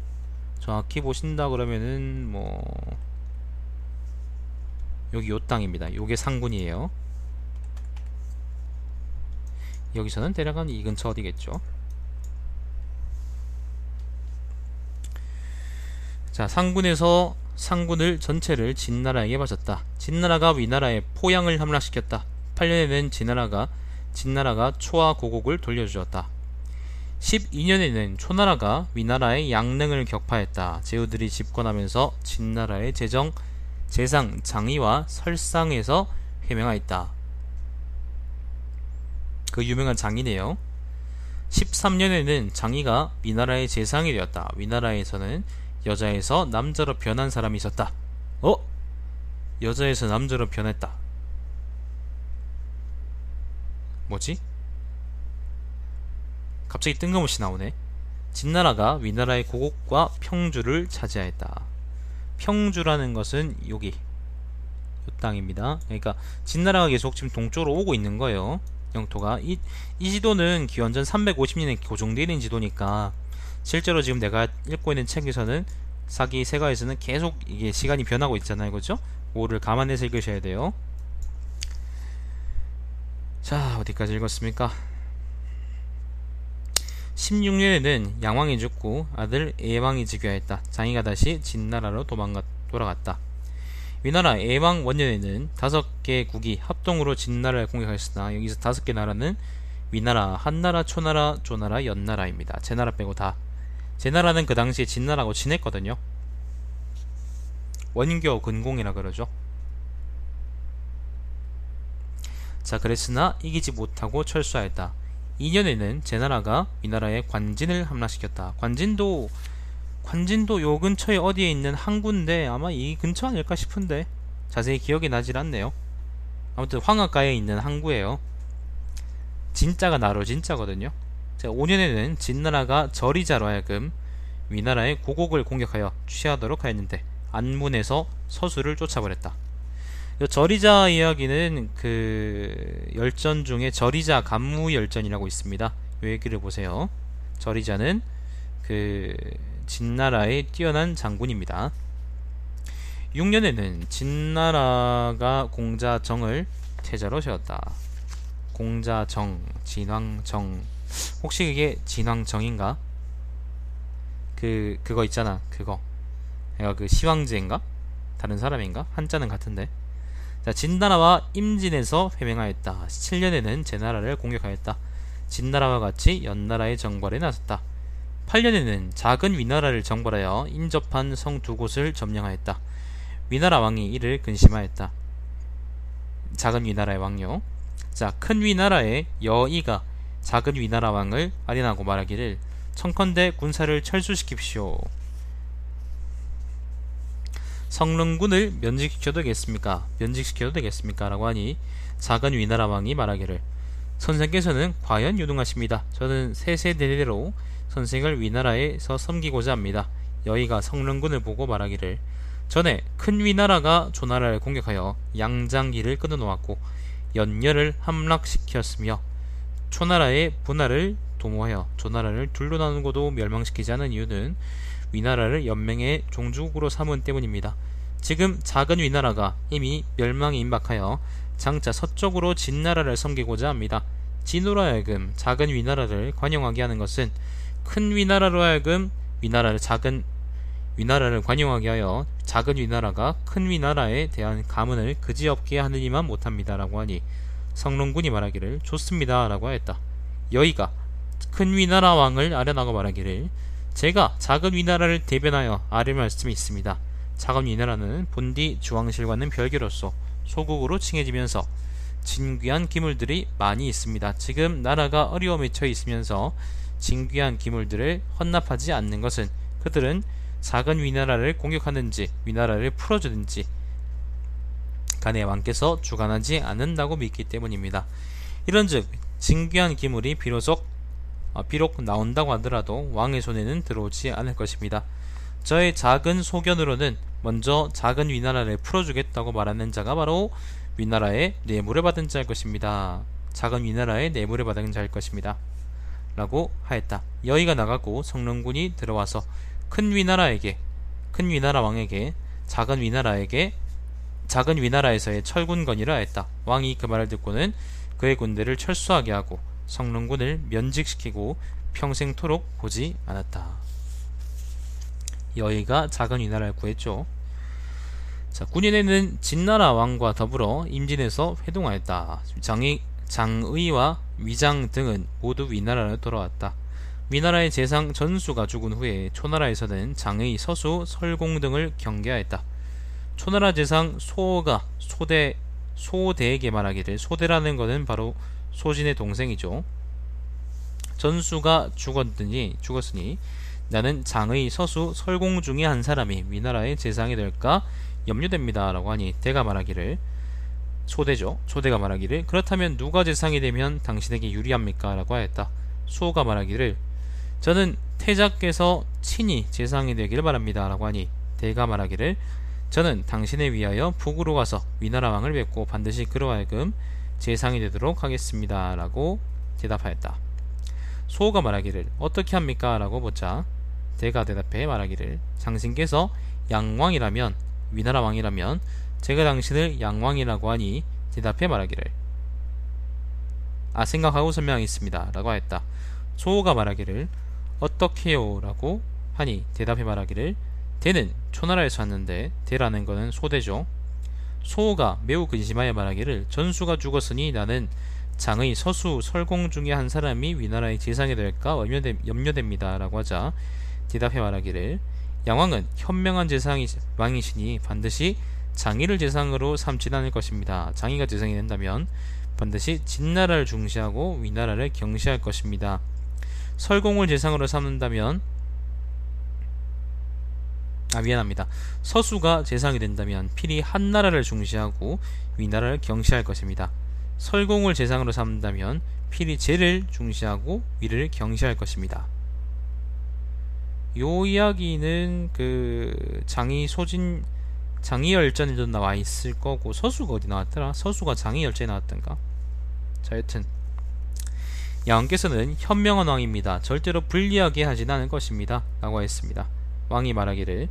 정확히 보신다 그러면은 뭐 여기 요 땅입니다. 요게 상군이에요. 여기서는 대략 한 이 근처 어디겠죠? 자, 상군에서 상군을 전체를 진나라에게 바쳤다. 진나라가 위나라의 포양을 함락시켰다. 8년에는 진나라가 초와 고곡을 돌려주었다. 12년에는 초나라가 위나라의 양릉을 격파했다. 제후들이 집권하면서 진나라의 재정, 재상, 장의와 설상에서 해명하였다. 그 유명한 장이네요. 13년에는 장의가 위나라의 재상이 되었다. 위나라에서는 여자에서 남자로 변한 사람이 있었다. 여자에서 남자로 변했다. 뭐지? 갑자기 뜬금없이 나오네. 진나라가 위나라의 고곡과 평주를 차지하였다. 평주라는 것은 여기 이 땅입니다. 그러니까 진나라가 계속 지금 동쪽으로 오고 있는 거예요. 영토가 이 지도는 기원전 350년에 고정되어 있는 지도니까 실제로 지금 내가 읽고 있는 책에서는 사기 세가에서는 계속 이게 시간이 변하고 있잖아요. 그죠? 5를 감안해서 읽으셔야 돼요. 자, 어디까지 읽었습니까? 16년에는 양왕이 죽고 아들 예왕이 즉위하였다. 장이가 다시 진나라로 돌아갔다. 위나라 예왕 원년에는 5개 국이 합동으로 진나라를 공격하였으나 여기서 5개 나라는 위나라, 한나라, 초나라, 조나라, 연나라입니다. 제나라 빼고 다. 제나라는 그 당시에 진나라하고 친했거든요. 원교 근공이라 그러죠. 자, 그랬으나 이기지 못하고 철수하였다. 2년에는 제나라가 위나라의 관진을 함락시켰다. 관진도 요 근처에 어디에 있는 항구인데 아마 이 근처 아닐까 싶은데 자세히 기억이 나질 않네요. 아무튼 황하가에 있는 항구예요. 진짜가 나로 진짜거든요. 자, 5년에는 진나라가 저리자로 하여금 위나라의 고곡을 공격하여 취하도록 하였는데 안문에서 서수를 쫓아버렸다. 이 저리자 이야기는 그 열전 중에 저리자 간무 열전이라고 있습니다. 요 얘기를 보세요. 저리자는 그 진나라의 뛰어난 장군입니다. 6년에는 진나라가 공자정을 태자로 세웠다. 공자정, 진왕정. 혹시 이게 진왕정인가? 그거 있잖아. 그거. 내가 그 시황제인가? 다른 사람인가? 한자는 같은데. 자, 진나라와 임진에서 회명하였다. 7년에는 제나라를 공격하였다. 진나라와 같이 연나라의 정벌에 나섰다. 8년에는 작은 위나라를 정벌하여 인접한 성 2곳을 점령하였다. 위나라 왕이 이를 근심하였다. 작은 위나라의 왕요. 자, 큰 위나라의 여의가 작은 위나라 왕을 아련하고 말하기를 청컨대 군사를 철수시킵시오. 성릉군을 면직시켜도 되겠습니까? 라고 하니 작은 위나라 왕이 말하기를 선생께서는 과연 유능하십니다. 저는 세세대대로 선생을 위나라에서 섬기고자 합니다. 여의가 성릉군을 보고 말하기를 전에 큰 위나라가 조나라를 공격하여 양장기를 끊어놓았고 연녀를 함락시켰으며 초나라의 분할을 도모하여 조나라를 둘로 나누고도 멸망시키지 않은 이유는 위나라를 연맹의 종주국으로 삼은 때문입니다. 지금 작은 위나라가 이미 멸망에 임박하여 장차 서쪽으로 진나라를 섬기고자 합니다. 진으로 하여금 작은 위나라를 관용하게 하는 것은 큰 위나라로 하여금 작은 위나라를 관용하게 하여 작은 위나라가 큰 위나라에 대한 가문을 그지없게 하느니만 못합니다. 라고 하니 성릉군이 말하기를 좋습니다. 라고 하였다. 여의가 큰 위나라 왕을 아련하고 말하기를 제가 작은 위나라를 대변하여 아뢰 말씀이 있습니다. 작은 위나라는 본디 주왕실과는 별개로서 소국으로 칭해지면서 진귀한 기물들이 많이 있습니다. 지금 나라가 어려움에 처해 있으면서 진귀한 기물들을 헌납하지 않는 것은 그들은 작은 위나라를 공격하는지 위나라를 풀어주든지 간에 왕께서 주관하지 않는다고 믿기 때문입니다. 이런즉 진귀한 기물이 비록 나온다고 하더라도 왕의 손에는 들어오지 않을 것입니다. 저의 작은 소견으로는 먼저 작은 위나라를 풀어주겠다고 말하는 자가 바로 위나라의 뇌물을 받은 자일 것입니다. 작은 위나라의 뇌물을 받은 자일 것입니다. 라고 하였다. 여의가 나가고 성릉군이 들어와서 큰 위나라 왕에게 작은 위나라에서의 철군건의를 하였다. 왕이 그 말을 듣고는 그의 군대를 철수하게 하고 성릉군을 면직시키고 평생토록 보지 않았다. 여의가 작은 위나라를 구했죠. 자, 군인에는 진나라 왕과 더불어 임진에서 회동하였다. 장의와 위장 등은 모두 위나라로 돌아왔다. 위나라의 재상 전수가 죽은 후에 초나라에서는 장의, 서수, 설공 등을 경계하였다. 초나라 재상 소가 소대에게 말하기를, 소대라는 것은 바로 소진의 동생이죠. 전수가 죽었으니 나는 장의, 서수, 설공 중에 한 사람이 위나라의 재상이 될까 염려됩니다. 라고 하니 소대가 말하기를, 그렇다면 누가 재상이 되면 당신에게 유리합니까? 라고 하였다. 수호가 말하기를, 저는 태자께서 친히 재상이 되길 바랍니다. 라고 하니 대가 말하기를, 저는 당신을 위하여 북으로 가서 위나라 왕을 뵙고 반드시 그로 하여금 재상이 되도록 하겠습니다. 라고 대답하였다. 수호가 말하기를, 어떻게 합니까? 라고 묻자 대가 대답해 말하기를, 당신께서 위나라 왕이라면 제가 당신을 양왕이라고 하니 대답해 말하기를, 생각하고 설명하겠습니다. 라고 하였다. 소호가 말하기를, 어떻게요? 라고 하니 대답해 말하기를, 대는 초나라에서 왔는데, 대라는 것은 소대죠. 소호가 매우 근심하여 말하기를, 전수가 죽었으니 나는 장의, 서수, 설공 중에 한 사람이 위나라의 재상이 될까 염려됩니다. 라고 하자 대답해 말하기를, 양왕은 현명한 왕이시니 반드시 장의를 재상으로 삼진 않을 것입니다. 장의가 재상이 된다면 반드시 진나라를 중시하고 위나라를 경시할 것입니다. 설공을 재상으로 삼는다면 서수가 재상이 된다면 필히 한나라를 중시하고 위나라를 경시할 것입니다. 설공을 재상으로 삼는다면 필히 재를 중시하고 위를 경시할 것입니다. 요 이야기는 그 장의열전에도 나와 있을 거고, 서수가 어디 나왔더라? 서수가 장의열전에 나왔던가? 자, 여튼 양왕께서는 현명한 왕입니다. 절대로 불리하게 하진 않을 것입니다. 라고 했습니다. 왕이 말하기를,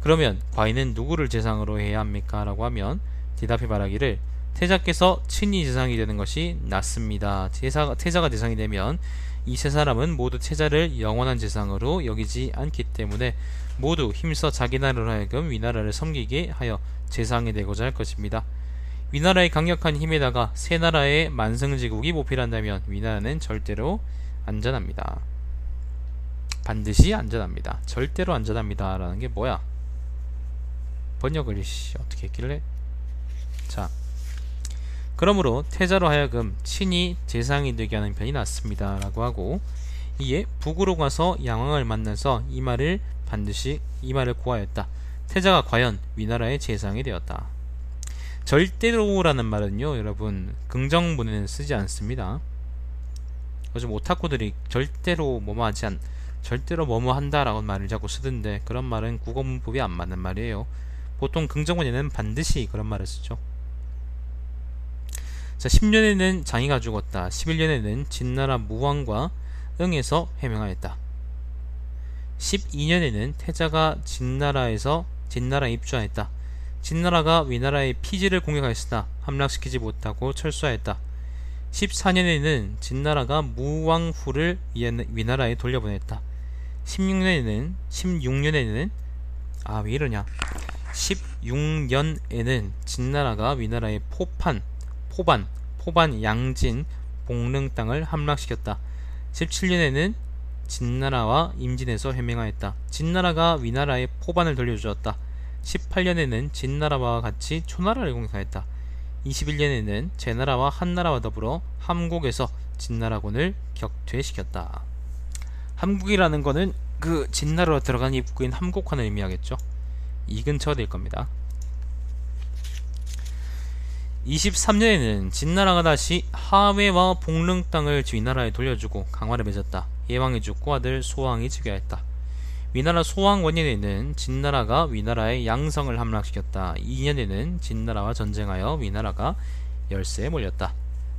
그러면 과인은 누구를 재상으로 해야 합니까? 라고 하면 대답해 말하기를, 태자께서 친히 재상이 되는 것이 낫습니다. 태자가 재상이 되면 이 세 사람은 모두 태자를 영원한 재상으로 여기지 않기 때문에 모두 힘써 자기 나라로 하여금 위나라를 섬기게 하여 재상이 되고자 할 것입니다. 위나라의 강력한 힘에다가 세 나라의 만승지국이 보필한다면 위나라는 절대로 안전합니다. 반드시 안전합니다. 절대로 안전합니다. 라는 게 뭐야? 번역을 어떻게 했길래? 자, 그러므로 태자로 하여금 친히 재상이 되게 하는 편이 낫습니다. 라고 하고, 이에 북으로 가서 양왕을 만나서 이 말을 고하였다. 태자가 과연 위나라의 재상이 되었다. 절대로라는 말은요, 여러분, 긍정문에는 쓰지 않습니다. 요즘 오타쿠들이 절대로 뭐뭐 한다라고 말을 자꾸 쓰던데, 그런 말은 국어 문법이 안 맞는 말이에요. 보통 긍정문에는 반드시 그런 말을 쓰죠. 자, 10년에는 장의가 죽었다. 11년에는 진나라 무왕과 응에서 해명하였다. 12년에는 태자가 진나라 입주하였다. 진나라가 위나라의 피지를 공격하였으나 함락시키지 못하고 철수하였다. 14년에는 진나라가 무왕후를 위나라에 돌려보냈다. 16년에는 진나라가 위나라의 포반, 양진, 봉릉 땅을 함락시켰다. 17년에는 진나라와 임진에서 해명하였다. 진나라가 위나라의 포반을 돌려주었다. 18년에는 진나라와 같이 초나라를 공격하였다. 21년에는 제나라와 한나라와 더불어 함국에서 진나라군을 격퇴시켰다. 함국이라는 거는 그 진나라로 들어간 입구인 함곡환을 의미하겠죠. 이 근처가 될 겁니다. 23년에는 진나라가 다시 하회와 봉릉 땅을 위나라에 돌려주고 강화를 맺었다. 예왕이 죽고 아들 소왕이 즉위하였다. 위나라 소왕 원년에는 진나라가 위나라의 양성을 함락시켰다. 2년에는 진나라와 전쟁하여 위나라가 열세에 몰렸다.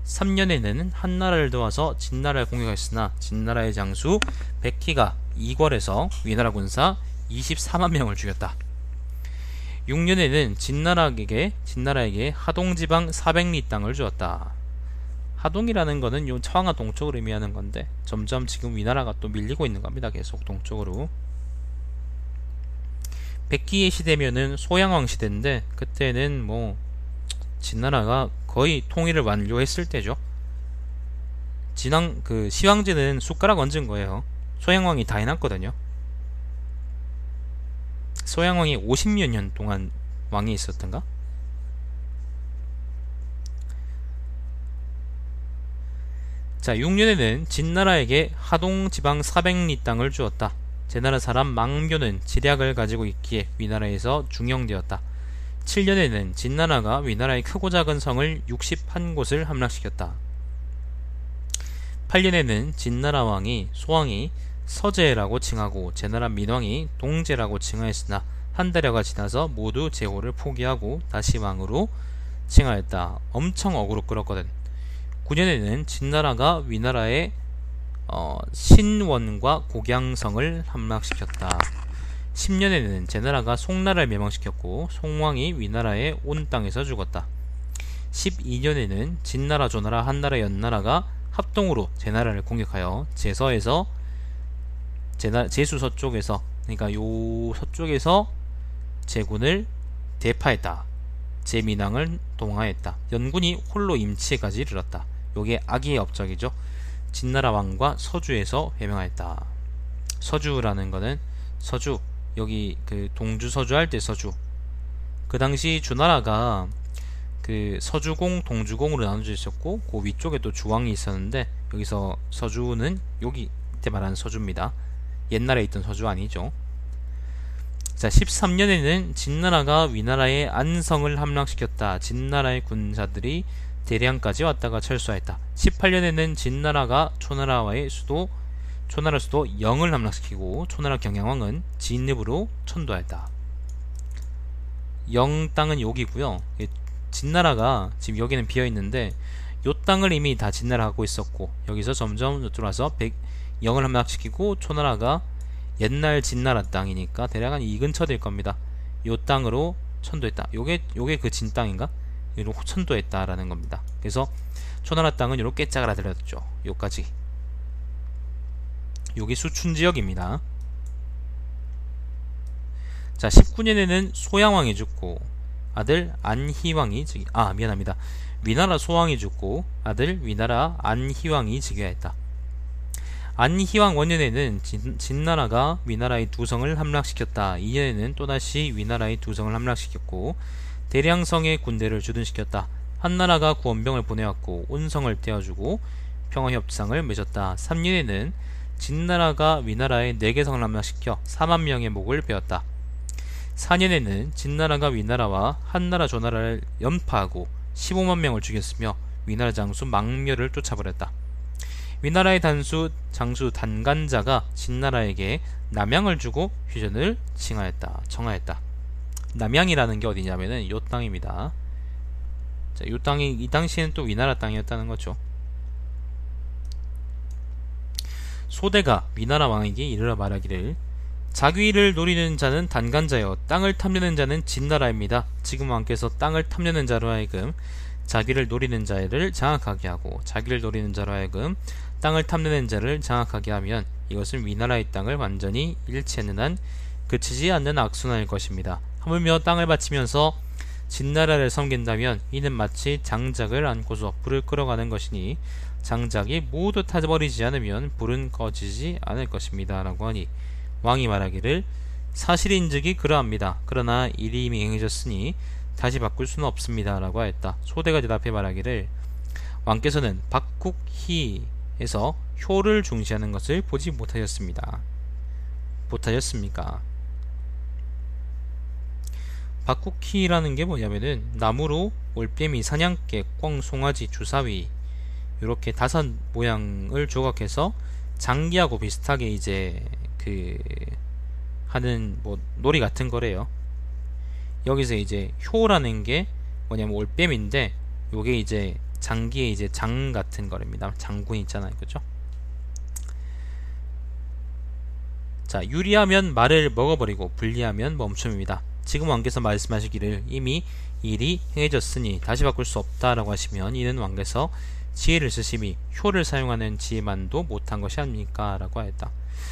3년에는 한나라를 도와서 진나라를 공격했으나 진나라의 장수 백희가 이괄에서 위나라 군사 24만 명을 죽였다. 6년에는 진나라에게 하동지방 400리 땅을 주었다. 하동이라는 거는 요 청하 동쪽을 의미하는 건데 점점 지금 위나라가 또 밀리고 있는 겁니다. 계속 동쪽으로. 백기의 시대면은 소양왕 시대인데 그때는 뭐 진나라가 거의 통일을 완료했을 때죠. 시황제는 숟가락 얹은 거예요. 소양왕이 다 해놨거든요. 소양왕이 50몇 년 동안 왕이 있었던가? 자, 6년에는 진나라에게 하동지방 400리 땅을 주었다. 제나라 사람 망묘는 지략을 가지고 있기에 위나라에서 중용되었다. 7년에는 진나라가 위나라의 크고 작은 성을 61곳을 함락시켰다. 8년에는 진나라 왕이 소왕이 서제라고 칭하고 제나라 민왕이 동제라고 칭하였으나 한 달여가 지나서 모두 제호를 포기하고 다시 왕으로 칭하였다. 엄청 어그로 끌었거든. 9년에는 진나라가 위나라의 신원과 곡양성을 함락시켰다. 10년에는 제나라가 송나라를 멸망시켰고 송왕이 위나라의 온 땅에서 죽었다. 12년에는 진나라, 조나라, 한나라, 연나라가 합동으로 제나라를 공격하여 제수 서쪽에서 그러니까 요 서쪽에서 제군을 대파했다. 제민왕을 동하했다. 연군이 홀로 임치에까지 이르렀다. 요게 악의 업적이죠. 진나라 왕과 서주에서 회명하였다. 서주라는 거는 서주 여기 그 동주 서주 할 때 서주. 그 당시 주나라가 그 서주공 동주공으로 나눠져 있었고 그 위쪽에 또 주왕이 있었는데 여기서 서주는 여기 이때 말하는 서주입니다. 옛날에 있던 서주 아니죠. 자, 13년에는 진나라가 위나라의 안성을 함락시켰다. 진나라의 군사들이 대량까지 왔다가 철수하였다. 18년에는 진나라가 초나라 수도 영을 함락시키고 초나라 경양왕은 진읍으로 천도하였다. 영 땅은 여기고요. 진나라가 지금 여기는 비어있는데 요 땅을 이미 다 진나라 갖고 있었고 여기서 점점 이쪽으로 와서 영을 함락시키고 초나라가 옛날 진나라 땅이니까 대략 한 이 근처 될 겁니다. 요 땅으로 천도했다. 요게 그 진 땅인가? 요로 천도했다라는 겁니다. 그래서 초나라 땅은 요렇게 짜그라들었죠. 요까지. 요게 수춘 지역입니다. 자, 19년에는 소양왕이 죽고 아들 안희왕이 위나라 소왕이 죽고 아들 위나라 안희왕이 즉위하였다. 안희왕 원년에는 진나라가 위나라의 두 성을 함락시켰다. 2년에는 또다시 위나라의 두 성을 함락시켰고 대량성의 군대를 주둔시켰다. 한나라가 구원병을 보내왔고 온성을 떼어주고 평화협상을 맺었다. 3년에는 진나라가 위나라의 4개 성을 함락시켜 4만 명의 목을 베었다. 4년에는 진나라가 위나라와 한나라 조나라를 연파하고 15만 명을 죽였으며 위나라 장수 망묘를 쫓아버렸다. 위나라의 장수 단간자가 진나라에게 남양을 주고 휴전을 청하였다. 남양이라는 게 어디냐면은 요 땅입니다. 자, 요 땅이 이 당시에는 또 위나라 땅이었다는 거죠. 소대가 위나라 왕에게 이르러 말하기를 자귀를 노리는 자는 단간자여 땅을 탐내는 자는 진나라입니다. 지금 왕께서 땅을 탐내는 자로 하여금 자귀를 노리는 자를 장악하게 하고 자귀를 노리는 자로 하여금 땅을 탐내는 자를 장악하게 하면 이것은 위나라의 땅을 완전히 일치하는 한 그치지 않는 악순환일 것입니다. 하물며 땅을 바치면서 진나라를 섬긴다면 이는 마치 장작을 안고서 불을 끌어가는 것이니 장작이 모두 타버리지 않으면 불은 꺼지지 않을 것입니다. 라고 하니 왕이 말하기를 사실인즉이 그러합니다. 그러나 일이 이미 행해졌으니 다시 바꿀 수는 없습니다. 라고 하였다. 소대가 대답해 말하기를 왕께서는 박국희에서 효를 중시하는 것을 보지 못하셨습니다. 못하셨습니까? 박국희라는 게 뭐냐면은 나무로 올빼미, 사냥개, 꿩, 송아지, 주사위 이렇게 5 모양을 조각해서 장기하고 비슷하게 이제 그 하는 뭐 놀이 같은 거래요. 여기서 이제 효라는 게 뭐냐면 올빼미인데, 요게 이제 장기의 이제 장 같은 거랍니다. 장군 있잖아요, 그죠? 자, 유리하면 말을 먹어버리고 불리하면 멈춤입니다. 지금 왕께서 말씀하시기를 이미 일이 행해졌으니 다시 바꿀 수 없다라고 하시면, 이는 왕께서 지혜를 쓰심이 효를 사용하는 지혜만도 못한 것이 아닙니까? 라고 하였다.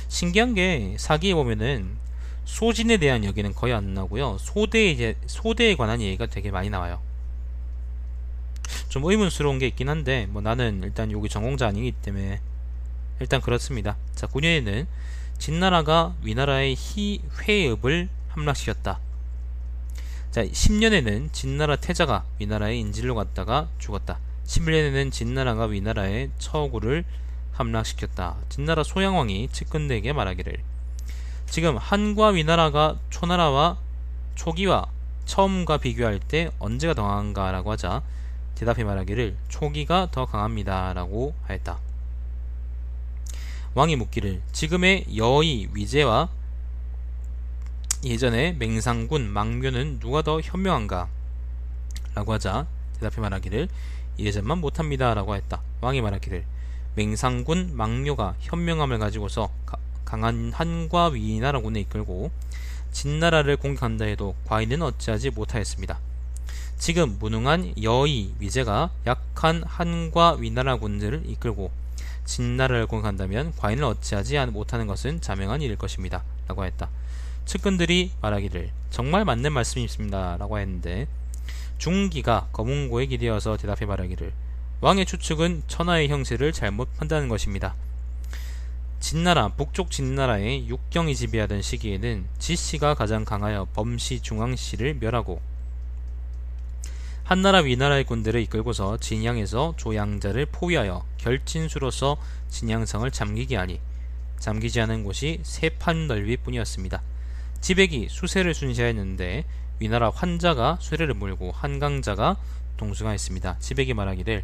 신기한 게 사기에 보면은 소진에 대한 얘기는 거의 안 나오고요, 소대에 관한 얘기가 되게 많이 나와요. 좀 의문스러운 게 있긴 한데, 뭐 나는 일단 여기 전공자 아니기 때문에 일단 그렇습니다. 자, 9년에는 진나라가 위나라의 회읍을 함락시켰다. 자, 10년에는 진나라 태자가 위나라의 인질로 갔다가 죽었다. 11년에는 진나라가 위나라의 처구를 함락시켰다. 진나라 소양왕이 측근들에게 말하기를 지금 한과 위나라가 초나라와 초기와 처음과 비교할 때 언제가 더 강한가 라고 하자, 대답해 말하기를 초기가 더 강합니다 라고 하였다. 왕이 묻기를 지금의 여의 위제와 예전의 맹상군 망묘는 누가 더 현명한가 라고 하자, 대답해 말하기를 예전만 못합니다 라고 했다. 왕이 말하기를 맹상군 망묘가 현명함을 가지고서 강한 한과 위나라군을 이끌고 진나라를 공격한다 해도 과인은 어찌하지 못하였습니다. 지금 무능한 여의 위제가 약한 한과 위나라군들을 이끌고 진나라를 공격한다면 과인을 어찌하지 못하는 것은 자명한 일일 것입니다 라고 했다. 측근들이 말하기를 정말 맞는 말씀이 있습니다 라고 했는데, 중기가 거문고에 기대어서 대답해 말하기를 왕의 추측은 천하의 형세를 잘못 판단하는 것입니다. 진나라, 북쪽 진나라의 육경이 지배하던 시기에는 지씨가 가장 강하여 범씨, 중앙씨를 멸하고 한나라, 위나라의 군대를 이끌고서 진양에서 조양자를 포위하여 결진수로서 진양성을 잠기지 않은 곳이 세판 넓이뿐이었습니다. 지백이 수세를 순시하였는데 위나라 환자가 수레를 몰고 한강자가 동승하였습니다. 지백이 말하기를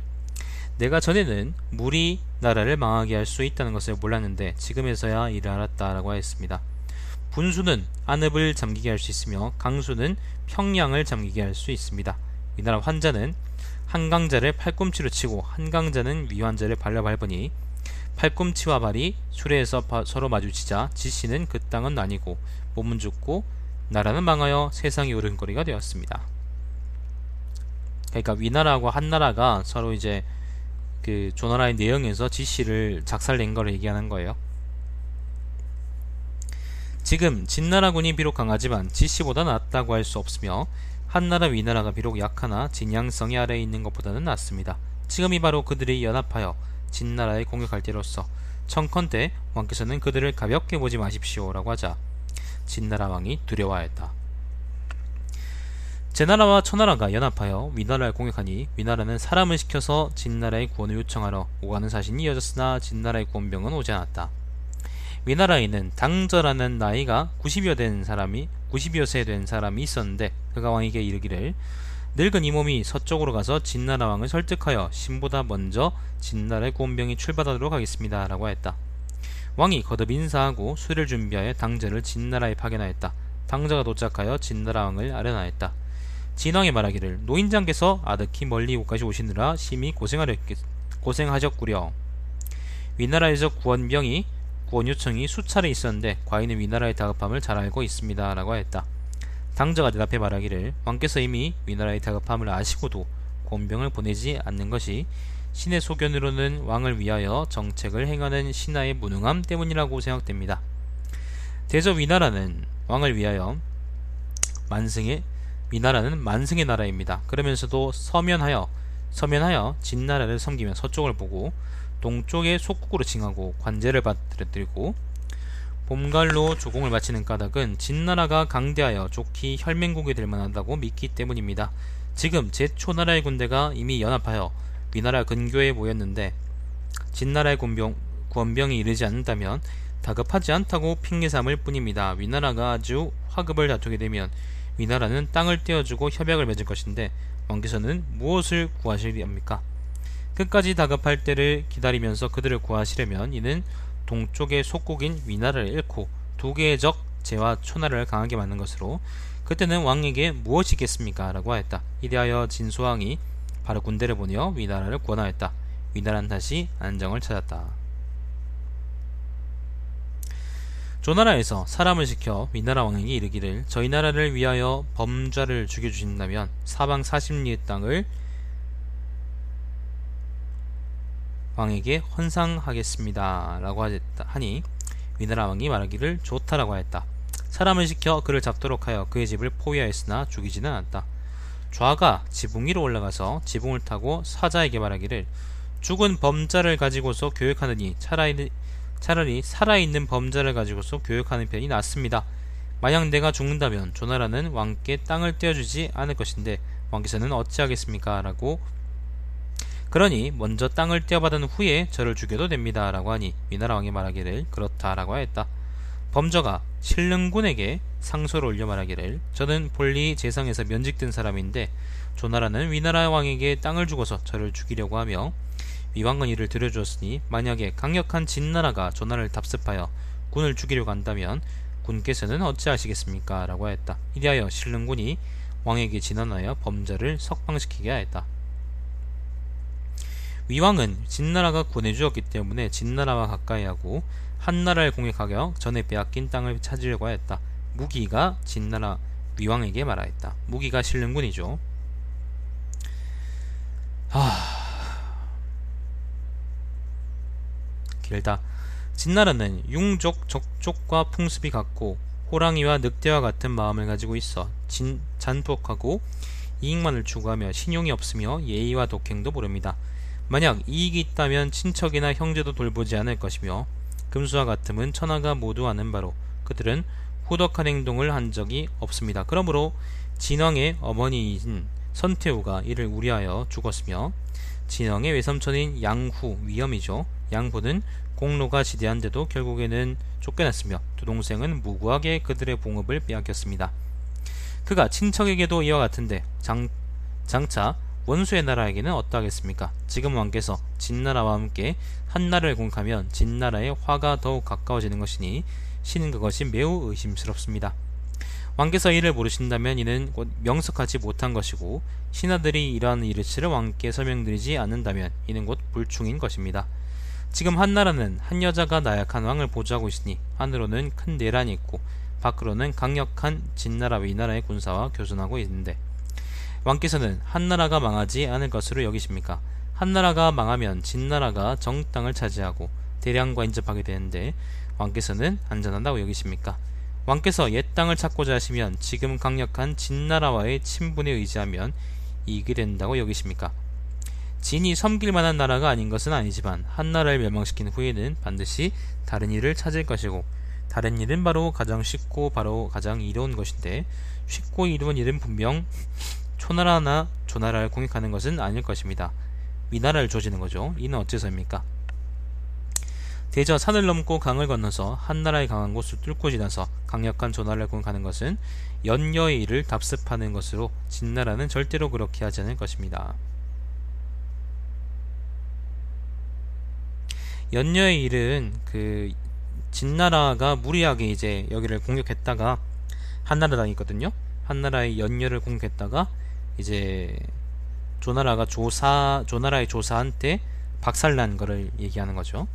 내가 전에는 물이 나라를 망하게 할 수 있다는 것을 몰랐는데 지금에서야 이를 알았다라고 하였습니다. 분수는 안읍을 잠기게 할 수 있으며 강수는 평양을 잠기게 할 수 있습니다. 위나라 환자는 한강자를 팔꿈치로 치고 한강자는 위환자를 발로 밟으니 팔꿈치와 발이 수레에서 서로 마주치자 지씨는 그 땅은 나뉘고 몸은 죽고 나라는 망하여 세상이 울음거리가 되었습니다. 그러니까 위나라하고 한나라가 서로 이제 그 조나라의 내영에서 지씨를 작살낸 걸 얘기하는 거예요. 지금 진나라군이 비록 강하지만 지씨보다 낫다고 할 수 없으며 한나라 위나라가 비록 약하나 진양성이 아래에 있는 것보다는 낫습니다. 지금이 바로 그들이 연합하여 진나라에 공격할 때로서 청컨대 왕께서는 그들을 가볍게 보지 마십시오 라고 하자 진나라 왕이 두려워하였다. 제나라와 천나라가 연합하여 위나라를 공격하니 위나라는 사람을 시켜서 진나라의 구원을 요청하러 오가는 사신이 이어졌으나 진나라의 구원병은 오지 않았다. 위나라에는 당저라는 나이가 90여세 된 사람이 있었는데 그가 왕에게 이르기를 늙은 이 몸이 서쪽으로 가서 진나라 왕을 설득하여 신보다 먼저 진나라의 구원병이 출발하도록 하겠습니다 라고 하였다. 왕이 거듭 인사하고 수레를 준비하여 당자를 진나라에 파견하였다. 당자가 도착하여 진나라 왕을 아련하였다. 진왕이 말하기를 노인장께서 아득히 멀리 이곳까지 오시느라 심히 고생하셨구려. 위나라에서 구원 요청이 수차례 있었는데 과인은 위나라의 다급함을 잘 알고 있습니다 라고 하였다. 당자가 대답해 말하기를 왕께서 이미 위나라의 다급함을 아시고도 권병을 보내지 않는 것이 신의 소견으로는 왕을 위하여 정책을 행하는 신하의 무능함 때문이라고 생각됩니다. 대저 위나라는 만승의 나라입니다. 그러면서도 서면하여 진나라를 섬기며 서쪽을 보고 동쪽의 속국으로 칭하고 관제를 받들고 봄갈로 조공을 마치는 까닭은 진나라가 강대하여 좋기 혈맹국이 될 만하다고 믿기 때문입니다. 지금 제초나라의 군대가 이미 연합하여 위나라 근교에 모였는데 진나라의 구원병이 이르지 않는다면 다급하지 않다고 핑계삼을 뿐입니다. 위나라가 아주 화급을 다투게 되면 위나라는 땅을 떼어주고 협약을 맺을 것인데 왕께서는 무엇을 구하시렵니까? 끝까지 다급할 때를 기다리면서 그들을 구하시려면 이는 동쪽의 속국인 위나라를 잃고 두 개의 적 죄와 초나를 강하게 맞는 것으로 그때는 왕에게 무엇이 있겠습니까? 라고 하였다. 이대하여 진수왕이 바로 군대를 보내어 위나라를 구원하였다. 위나라는 다시 안정을 찾았다. 조나라에서 사람을 시켜 위나라 왕에게 이르기를 저희 나라를 위하여 범죄를 죽여주신다면 사방 40리의 땅을 왕에게 헌상하겠습니다 라고 하니 위나라 왕이 말하기를 좋다라고 하였다. 사람을 시켜 그를 잡도록 하여 그의 집을 포위하였으나 죽이지는 않았다. 좌가 지붕 위로 올라가서 지붕을 타고 사자에게 말하기를 죽은 범자를 가지고서 교육하느니 차라리 살아있는 범자를 가지고서 교육하는 편이 낫습니다. 만약 내가 죽는다면 조나라는 왕께 땅을 떼어주지 않을 것인데 왕께서는 어찌하겠습니까? 라고 그러니 먼저 땅을 떼어받은 후에 저를 죽여도 됩니다 라고 하니 위나라 왕이 말하기를 그렇다 라고 하였다. 범저가 신릉군에게 상소를 올려 말하기를 저는 본리 재상에서 면직된 사람인데 조나라는 위나라 왕에게 땅을 주고서 저를 죽이려고 하며 위왕은 이를 들여주었으니 만약에 강력한 진나라가 조나라를 답습하여 군을 죽이려고 한다면 군께서는 어찌하시겠습니까 라고 하였다. 이리하여 신릉군이 왕에게 진언하여 범저를 석방시키게 하였다. 위왕은 진나라가 구원해주었기 때문에 진나라와 가까이하고 한나라를 공격하여 전에 빼앗긴 땅을 찾으려고 하였다. 무기가 진나라 위왕에게 말하였다. 무기가 신릉군이죠. 길다. 진나라는 융족, 적족과 풍습이 같고 호랑이와 늑대와 같은 마음을 가지고 있어 잔폭하고 이익만을 추구하며 신용이 없으며 예의와 독행도 모릅니다. 만약 이익이 있다면 친척이나 형제도 돌보지 않을 것이며 금수와 같음은 천하가 모두 아는 바로 그들은 후덕한 행동을 한 적이 없습니다. 그러므로 진왕의 어머니인 선태후가 이를 우려하여 죽었으며 진왕의 외삼촌인 양후, 위엄이죠. 양후는 공로가 지대한데도 결국에는 쫓겨났으며 두 동생은 무고하게 그들의 봉업을 빼앗겼습니다. 그가 친척에게도 이와 같은데 장차 원수의 나라에게는 어떠하겠습니까? 지금 왕께서 진나라와 함께 한나라를 공격하면 진나라의 화가 더욱 가까워지는 것이니 신은 그것이 매우 의심스럽습니다. 왕께서 이를 모르신다면 이는 곧 명석하지 못한 것이고 신하들이 이러한 일치를 왕께 설명드리지 않는다면 이는 곧 불충인 것입니다. 지금 한나라는 한 여자가 나약한 왕을 보조하고 있으니 안으로는 큰 내란이 있고 밖으로는 강력한 진나라 위나라의 군사와 교전하고 있는데 왕께서는 한나라가 망하지 않을 것으로 여기십니까? 한나라가 망하면 진나라가 정당을 차지하고 대량과 인접하게 되는데 왕께서는 안전하다고 여기십니까? 왕께서 옛 땅을 찾고자 하시면 지금 강력한 진나라와의 친분에 의지하면 이익이 된다고 여기십니까? 진이 섬길 만한 나라가 아닌 것은 아니지만 한나라를 멸망시킨 후에는 반드시 다른 일을 찾을 것이고 다른 일은 바로 가장 쉽고 바로 가장 이로운 것인데 쉽고 이로운 일은 분명 초나라나 조나라를 공격하는 것은 아닐 것입니다. 위나라를 조지는 거죠. 이는 어째서입니까? 대저 산을 넘고 강을 건너서 한나라의 강한 곳을 뚫고 지나서 강력한 조나라를 공격하는 것은 연여의 일을 답습하는 것으로 진나라는 절대로 그렇게 하지 않을 것입니다. 연여의 일은 그 진나라가 무리하게 이제 여기를 공격했다가 한나라 당했거든요. 한나라의 연여를 공격했다가 이제 조나라가 조나라의 조사한테 박살난 거를 얘기하는 거죠.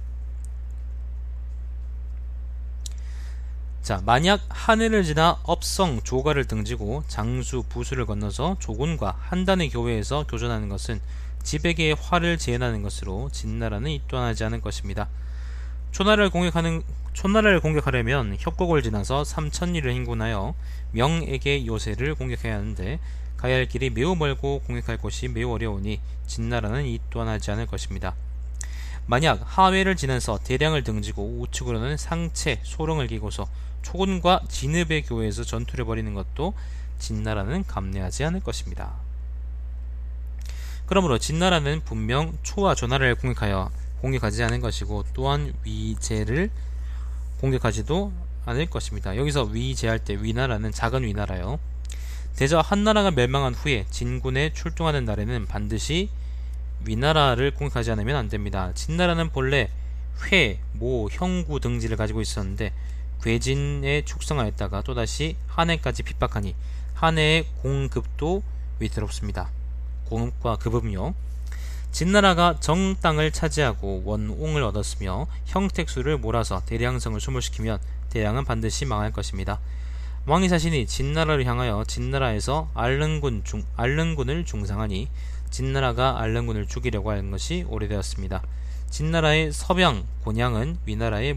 자, 만약 하늘을 지나 업성 조가를 등지고 장수 부수를 건너서 조군과 한단의 교회에서 교전하는 것은 지백의 화를 재현하는 것으로 진나라는 입도하지 않을 것입니다. 초나라를 공격하려면 협곡을 지나서 삼천리를 행군하여 명에게 요새를 공격해야 하는데 가야 할 길이 매우 멀고 공격할 곳이 매우 어려우니 진나라는 이 또한 하지 않을 것입니다. 만약 하회를 지나서 대량을 등지고 우측으로는 상체, 소릉을 기고서 초군과 진읍의 교회에서 전투를 벌이는 것도 진나라는 감내하지 않을 것입니다. 그러므로 진나라는 분명 초와 조나라를 공격하지 않을 것이고 또한 위제를 공격하지도 않을 것입니다. 여기서 위제할 때 위나라는 작은 위나라요. 대저 한나라가 멸망한 후에 진군에 출동하는 날에는 반드시 위나라를 공격하지 않으면 안됩니다. 진나라는 본래 회, 모, 형구 등지를 가지고 있었는데 괴진에 축성하였다가 또다시 한해까지 핍박하니 한해의 공급도 위태롭습니다. 공급과 급음요. 진나라가 정 땅을 차지하고 원옹을 얻었으며 형택수를 몰아서 대량성을 소멸시키면 대량은 반드시 망할 것입니다. 왕이 자신이 진나라를 향하여 진나라에서 알릉군을 중상하니 진나라가 알릉군을 죽이려고 한 것이 오래되었습니다. 진나라의 서병, 곤양은 위나라의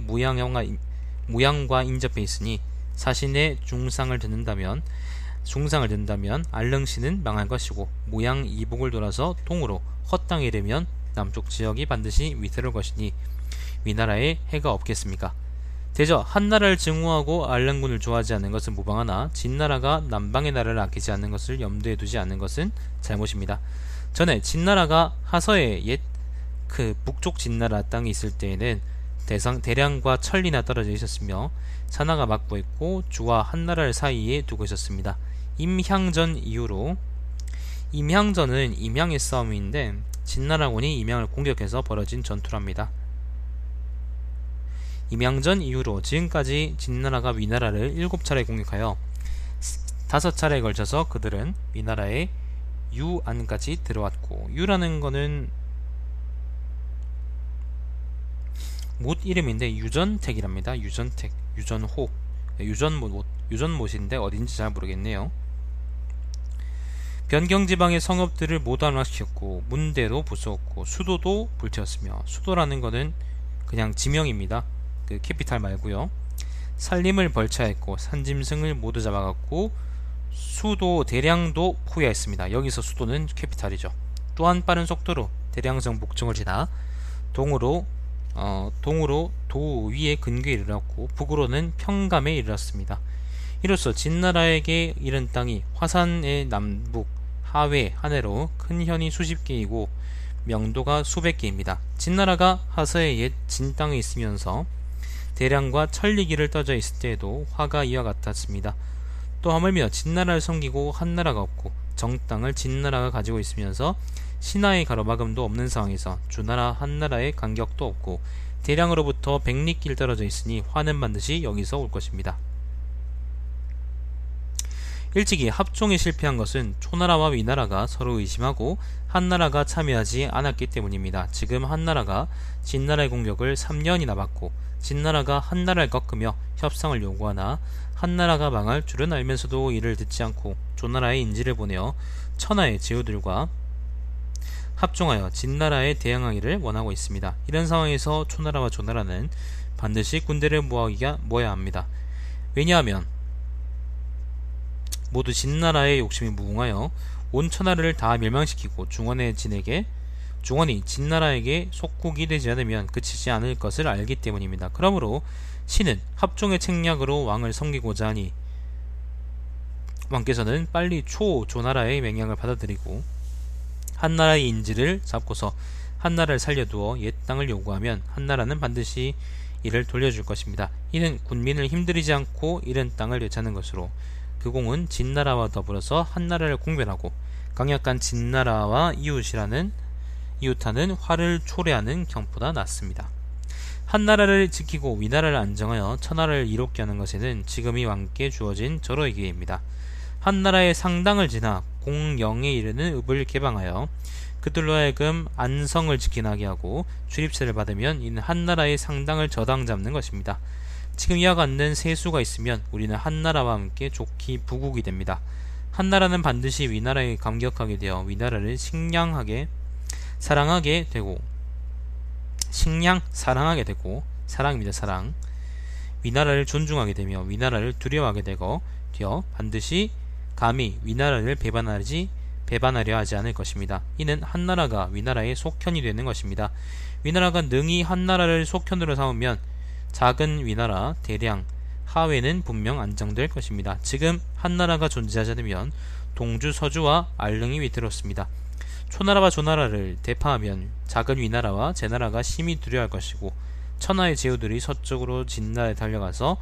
무양과 인접해 있으니 사신의 중상을 듣는다면 알릉시는 망할 것이고 무양 이북을 돌아서 동으로 헛땅이 되면 남쪽 지역이 반드시 위태로울 것이니 위나라에 해가 없겠습니까? 대저 한나라를 증오하고 알릉군을 좋아하지 않는 것은 무방하나 진나라가 남방의 나라를 아끼지 않는 것을 염두에 두지 않는 것은 잘못입니다. 전에 진나라가 하서의 옛 그 북쪽 진나라 땅이 있을 때에는 대량과 천리나 떨어져 있었으며 산하가 막고 있고 주와 한나라를 사이에 두고 있었습니다. 임향전 이후로 임향전은 임양의 싸움인데 진나라군이 임양을 공격해서 벌어진 전투랍니다. 임양전 이후로 지금까지 진나라가 위나라를 7차례 공격하여 5차례에 걸쳐서 그들은 위나라의 유안까지 들어왔고 유라는 거는 못 이름인데 유전택이랍니다. 유전택, 유전호, 유전못, 유전못인데 어딘지 잘 모르겠네요. 변경지방의 성읍들을 모두 함락시켰고 문대도 부수었고 수도도 불태웠으며 수도라는 거는 그냥 지명입니다. 그 캐피탈 말고요. 산림을 벌채했고 산짐승을 모두 잡아갔고 수도 대량도 포위했습니다. 여기서 수도는 캐피탈이죠. 또한 빠른 속도로 대량성 목청을 지나 동으로 도위에 근교에 이르렀고 북으로는 평감에 이르렀습니다. 이로써 진나라에게 이른 땅이 화산의 남북, 하회, 한해로 큰 현이 수십 개이고 명도가 수백 개입니다. 진나라가 하서의 옛 진땅에 있으면서 대량과 천리기를 떠져 있을 때에도 화가 이와 같았습니다. 또 하물며 진나라를 섬기고 한나라가 없고 정땅을 진나라가 가지고 있으면서 신하의 가로막음도 없는 상황에서 주나라 한나라의 간격도 없고 대량으로부터 백리길 떨어져 있으니 화는 반드시 여기서 올 것입니다. 일찍이 합종에 실패한 것은 초나라와 위나라가 서로 의심하고 한나라가 참여하지 않았기 때문입니다. 지금 한나라가 진나라의 공격을 3년이나 받고 진나라가 한나라를 꺾으며 협상을 요구하나 한나라가 망할 줄은 알면서도 이를 듣지 않고 조나라의 인지를 보내어 천하의 제후들과 합종하여 진나라에 대항하기를 원하고 있습니다. 이런 상황에서 초나라와 조나라는 반드시 군대를 모아야 합니다. 왜냐하면 모두 진나라의 욕심이 무궁하여 온 천하를 다 멸망시키고 중원이 진나라에게 속국이 되지 않으면 그치지 않을 것을 알기 때문입니다. 그러므로 신은 합종의 책략으로 왕을 섬기고자 하니 왕께서는 빨리 초조나라의 맹약을 받아들이고 한나라의 인지를 잡고서 한나라를 살려두어 옛 땅을 요구하면 한나라는 반드시 이를 돌려줄 것입니다. 이는 군민을 힘들이지 않고 잃은 땅을 되찾는 것으로 그 공은 진나라와 더불어서 한나라를 공멸하고 강약한 진나라와 이웃하는 화를 초래하는 경보다 낫습니다. 한나라를 지키고 위나라를 안정하여 천하를 이롭게 하는 것에는 지금이 왕께 주어진 절호의 기회입니다. 한나라의 상당을 지나 공영에 이르는 읍을 개방하여 그들로 하여금 안성을 지키나게 하고 출입세를 받으면 이는 한나라의 상당을 저당 잡는 것입니다. 지금 이와 같는 세수가 있으면 우리는 한나라와 함께 좋기 부국이 됩니다. 한나라는 반드시 위나라에 감격하게 되어 위나라를 사랑하게 되고 위나라를 존중하게 되며 위나라를 두려워하게 되어 반드시 감히 위나라를 배반하려 하지 않을 것입니다. 이는 한나라가 위나라의 속현이 되는 것입니다. 위나라가 능히 한나라를 속현으로 삼으면 작은 위나라, 대량, 하회는 분명 안정될 것입니다. 지금 한나라가 존재하지 않으면 동주, 서주와 알릉이 위태롭습니다. 초나라와 조나라를 대파하면 작은 위나라와 제나라가 심히 두려워할 것이고 천하의 제후들이 서쪽으로 진나라에 달려가서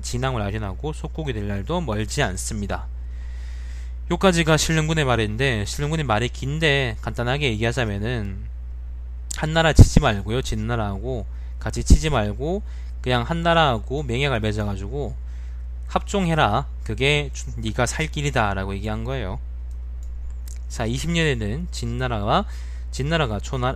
진앙을 아련하고 속국이 될 날도 멀지 않습니다. 요까지가 신릉군의 말인데 신릉군의 말이 긴데 간단하게 얘기하자면은 한나라 치지 말고요. 진나라하고 같이 치지 말고 그냥 한 나라하고 맹약을 맺어가지고 합종해라. 그게 네가 살 길이다 라고 얘기한 거예요. 자, 20년에는 진나라가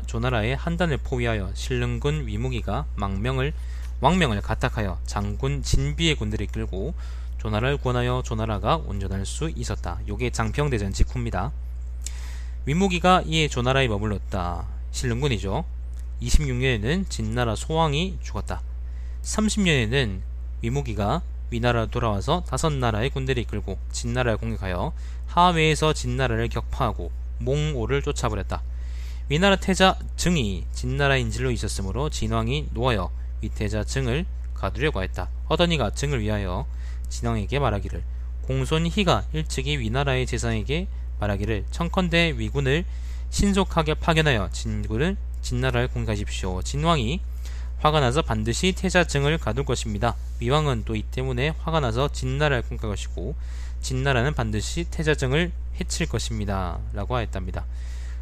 조나라의 한단을 포위하여 신릉군 위무기가 왕명을 가탁하여 장군 진비의 군대를 이끌고 조나라를 구원하여 조나라가 온전할 수 있었다. 요게 장평대전 직후입니다. 위무기가 이에 조나라에 머물렀다. 신릉군이죠. 26년에는 진나라 소왕이 죽었다. 30년에는 위무기가 위나라로 돌아와서 다섯 나라의 군대를 이끌고 진나라를 공격하여 하회에서 진나라를 격파하고 몽오를 쫓아버렸다. 위나라 태자 증이 진나라 인질로 있었으므로 진왕이 노하여 위태자 증을 가두려고 했다. 허더니가 증을 위하여 진왕에게 말하기를, 공손희가 일찍이 위나라의 재상에게 말하기를, 청컨대 위군을 신속하게 파견하여 진나라를 공격하십시오. 진왕이 화가 나서 반드시 태자 증을 가둘 것입니다. 위왕은 또 이 때문에 화가 나서 진나라를 공격할 것이고 진나라는 반드시 태자 증을 해칠 것입니다 라고 하였답니다.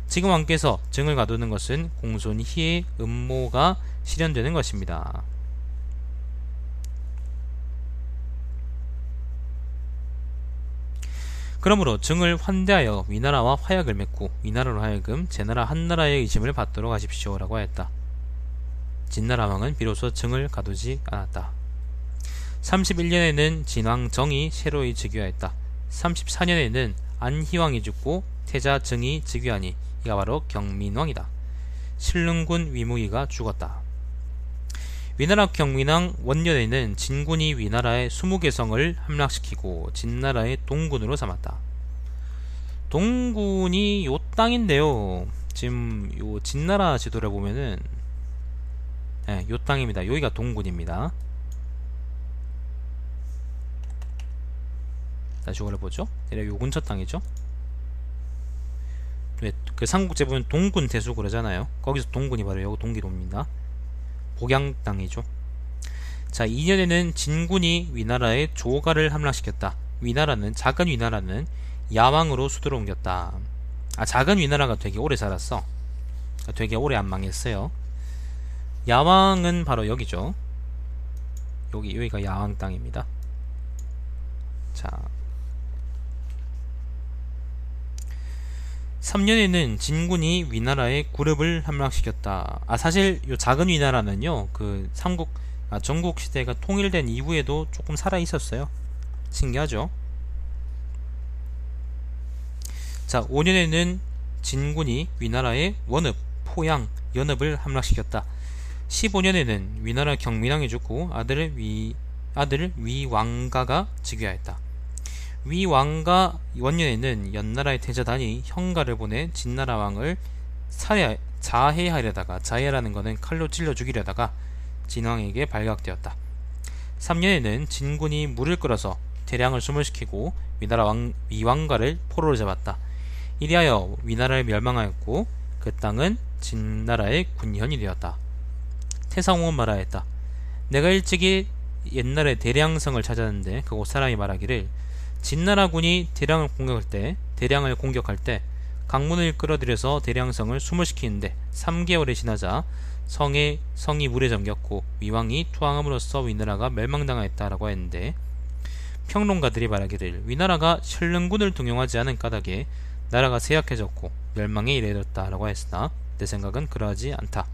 지금 왕께서 증을 가두는 것은 공손희의 음모가 실현되는 것입니다. 그러므로 증을 환대하여 위나라와 화약을 맺고 위나라로 하여금 제나라 한나라의 의심을 받도록 하십시오 라고 하였다. 진나라 왕은 비로소 증을 가두지 않았다. 31년에는 진왕 정이 새로이 즉위하였다. 34년에는 안희왕이 죽고 태자 증이 즉위하니 이가 바로 경민왕이다. 신릉군 위무기가 죽었다. 위나라 경민왕 원년에는 진군이 위나라의 20개 성을 함락시키고 진나라의 동군으로 삼았다. 동군이 요 땅인데요, 지금 요 진나라 지도를 보면은 요 땅입니다. 여기가 동군입니다. 다시 올라보죠. 요 근처 땅이죠. 왜 그 삼국지에 보면 동군 대수 그러잖아요. 거기서 동군이 바로 여기 동기도입니다. 복양 땅이죠. 자, 2년에는 진군이 위나라의 조가를 함락시켰다. 작은 위나라는 야왕으로 수도를 옮겼다. 작은 위나라가 되게 오래 살았어. 되게 오래 안 망했어요. 야왕은 바로 여기죠. 여기가 야왕 땅입니다. 자, 3년에는 진군이 위나라의 구릅을 함락시켰다. 사실 요 작은 위나라는요, 그 전국 시대가 통일된 이후에도 조금 살아 있었어요. 신기하죠. 자, 5년에는 진군이 위나라의 원읍, 포양, 연읍을 함락시켰다. 15년에는 위나라 경민왕이 죽고 아들 위왕가가 즉위하였다. 위왕가 원년에는 연나라의 태자단이 형가를 보내 진나라 왕을 자해하려다가, 자해라는 것은 칼로 찔러 죽이려다가 진왕에게 발각되었다. 3년에는 진군이 물을 끓여서 대량을 수몰시키고 위나라 위왕가를 포로로 잡았다. 이리하여 위나라를 멸망하였고 그 땅은 진나라의 군현이 되었다. 태상홍은 말하였다. 내가 일찍이 옛날에 대량성을 찾았는데 그곳 사람이 말하기를, 진나라군이 대량을 공격할 때 강문을 끌어들여서 대량성을 수몰시키는데 3개월이 지나자 성이 물에 잠겼고 위왕이 투항함으로써 위나라가 멸망당하였다라고 했는데, 평론가들이 말하기를 위나라가 신릉군을 동용하지 않은 까닭에 나라가 쇠약해졌고 멸망에 이르렀다라고 했으나 내 생각은 그러하지 않다.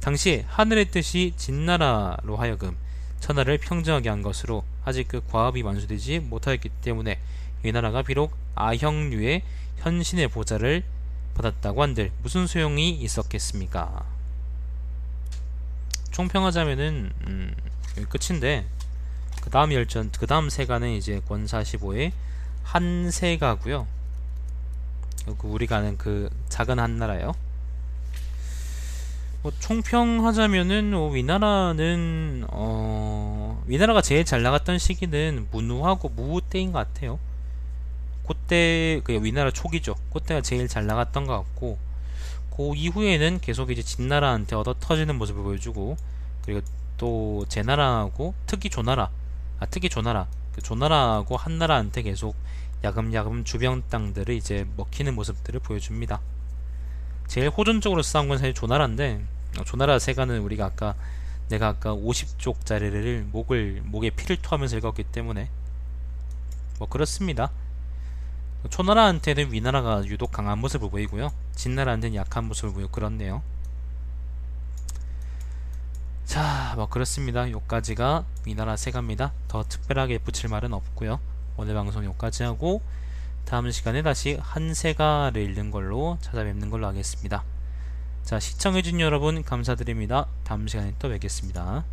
당시 하늘의 뜻이 진나라로 하여금 천하를 평정하게 한 것으로 아직 그 과업이 완수되지 못하였기 때문에 위나라가 비록 아형류의 현신의 보좌를 받았다고 한들 무슨 소용이 있었겠습니까? 총평하자면은 여기 끝인데, 그 다음 세가는 이제 권 45의 한세가고요. 우리가 아는 그 작은 한나라요. 총평하자면은 위나라는 위나라가 제일 잘 나갔던 시기는 문우하고 무우 때인 것 같아요. 그때 그 위나라 초기죠. 그때가 제일 잘 나갔던 것 같고, 그 이후에는 계속 이제 진나라한테 얻어 터지는 모습을 보여주고, 그리고 또 제나라하고 특히 조나라하고 한나라한테 계속 야금야금 주변 땅들을 이제 먹히는 모습들을 보여줍니다. 제일 호전적으로 싸운 건 사실 조나라인데, 조나라 세가는 우리가 아까 내가 아까 50쪽짜리를 목에 피를 토하면서 읽었기 때문에 뭐 그렇습니다. 초나라한테는 위나라가 유독 강한 모습을 보이고요, 진나라한테는 약한 모습을 보이고 그렇네요. 자, 뭐 그렇습니다. 요까지가 위나라 세가입니다. 더 특별하게 붙일 말은 없고요, 오늘 방송 요까지 하고 다음 시간에 다시 한세가를 읽는 걸로 찾아뵙는 걸로 하겠습니다. 자, 시청해주신 여러분 감사드립니다. 다음 시간에 또 뵙겠습니다.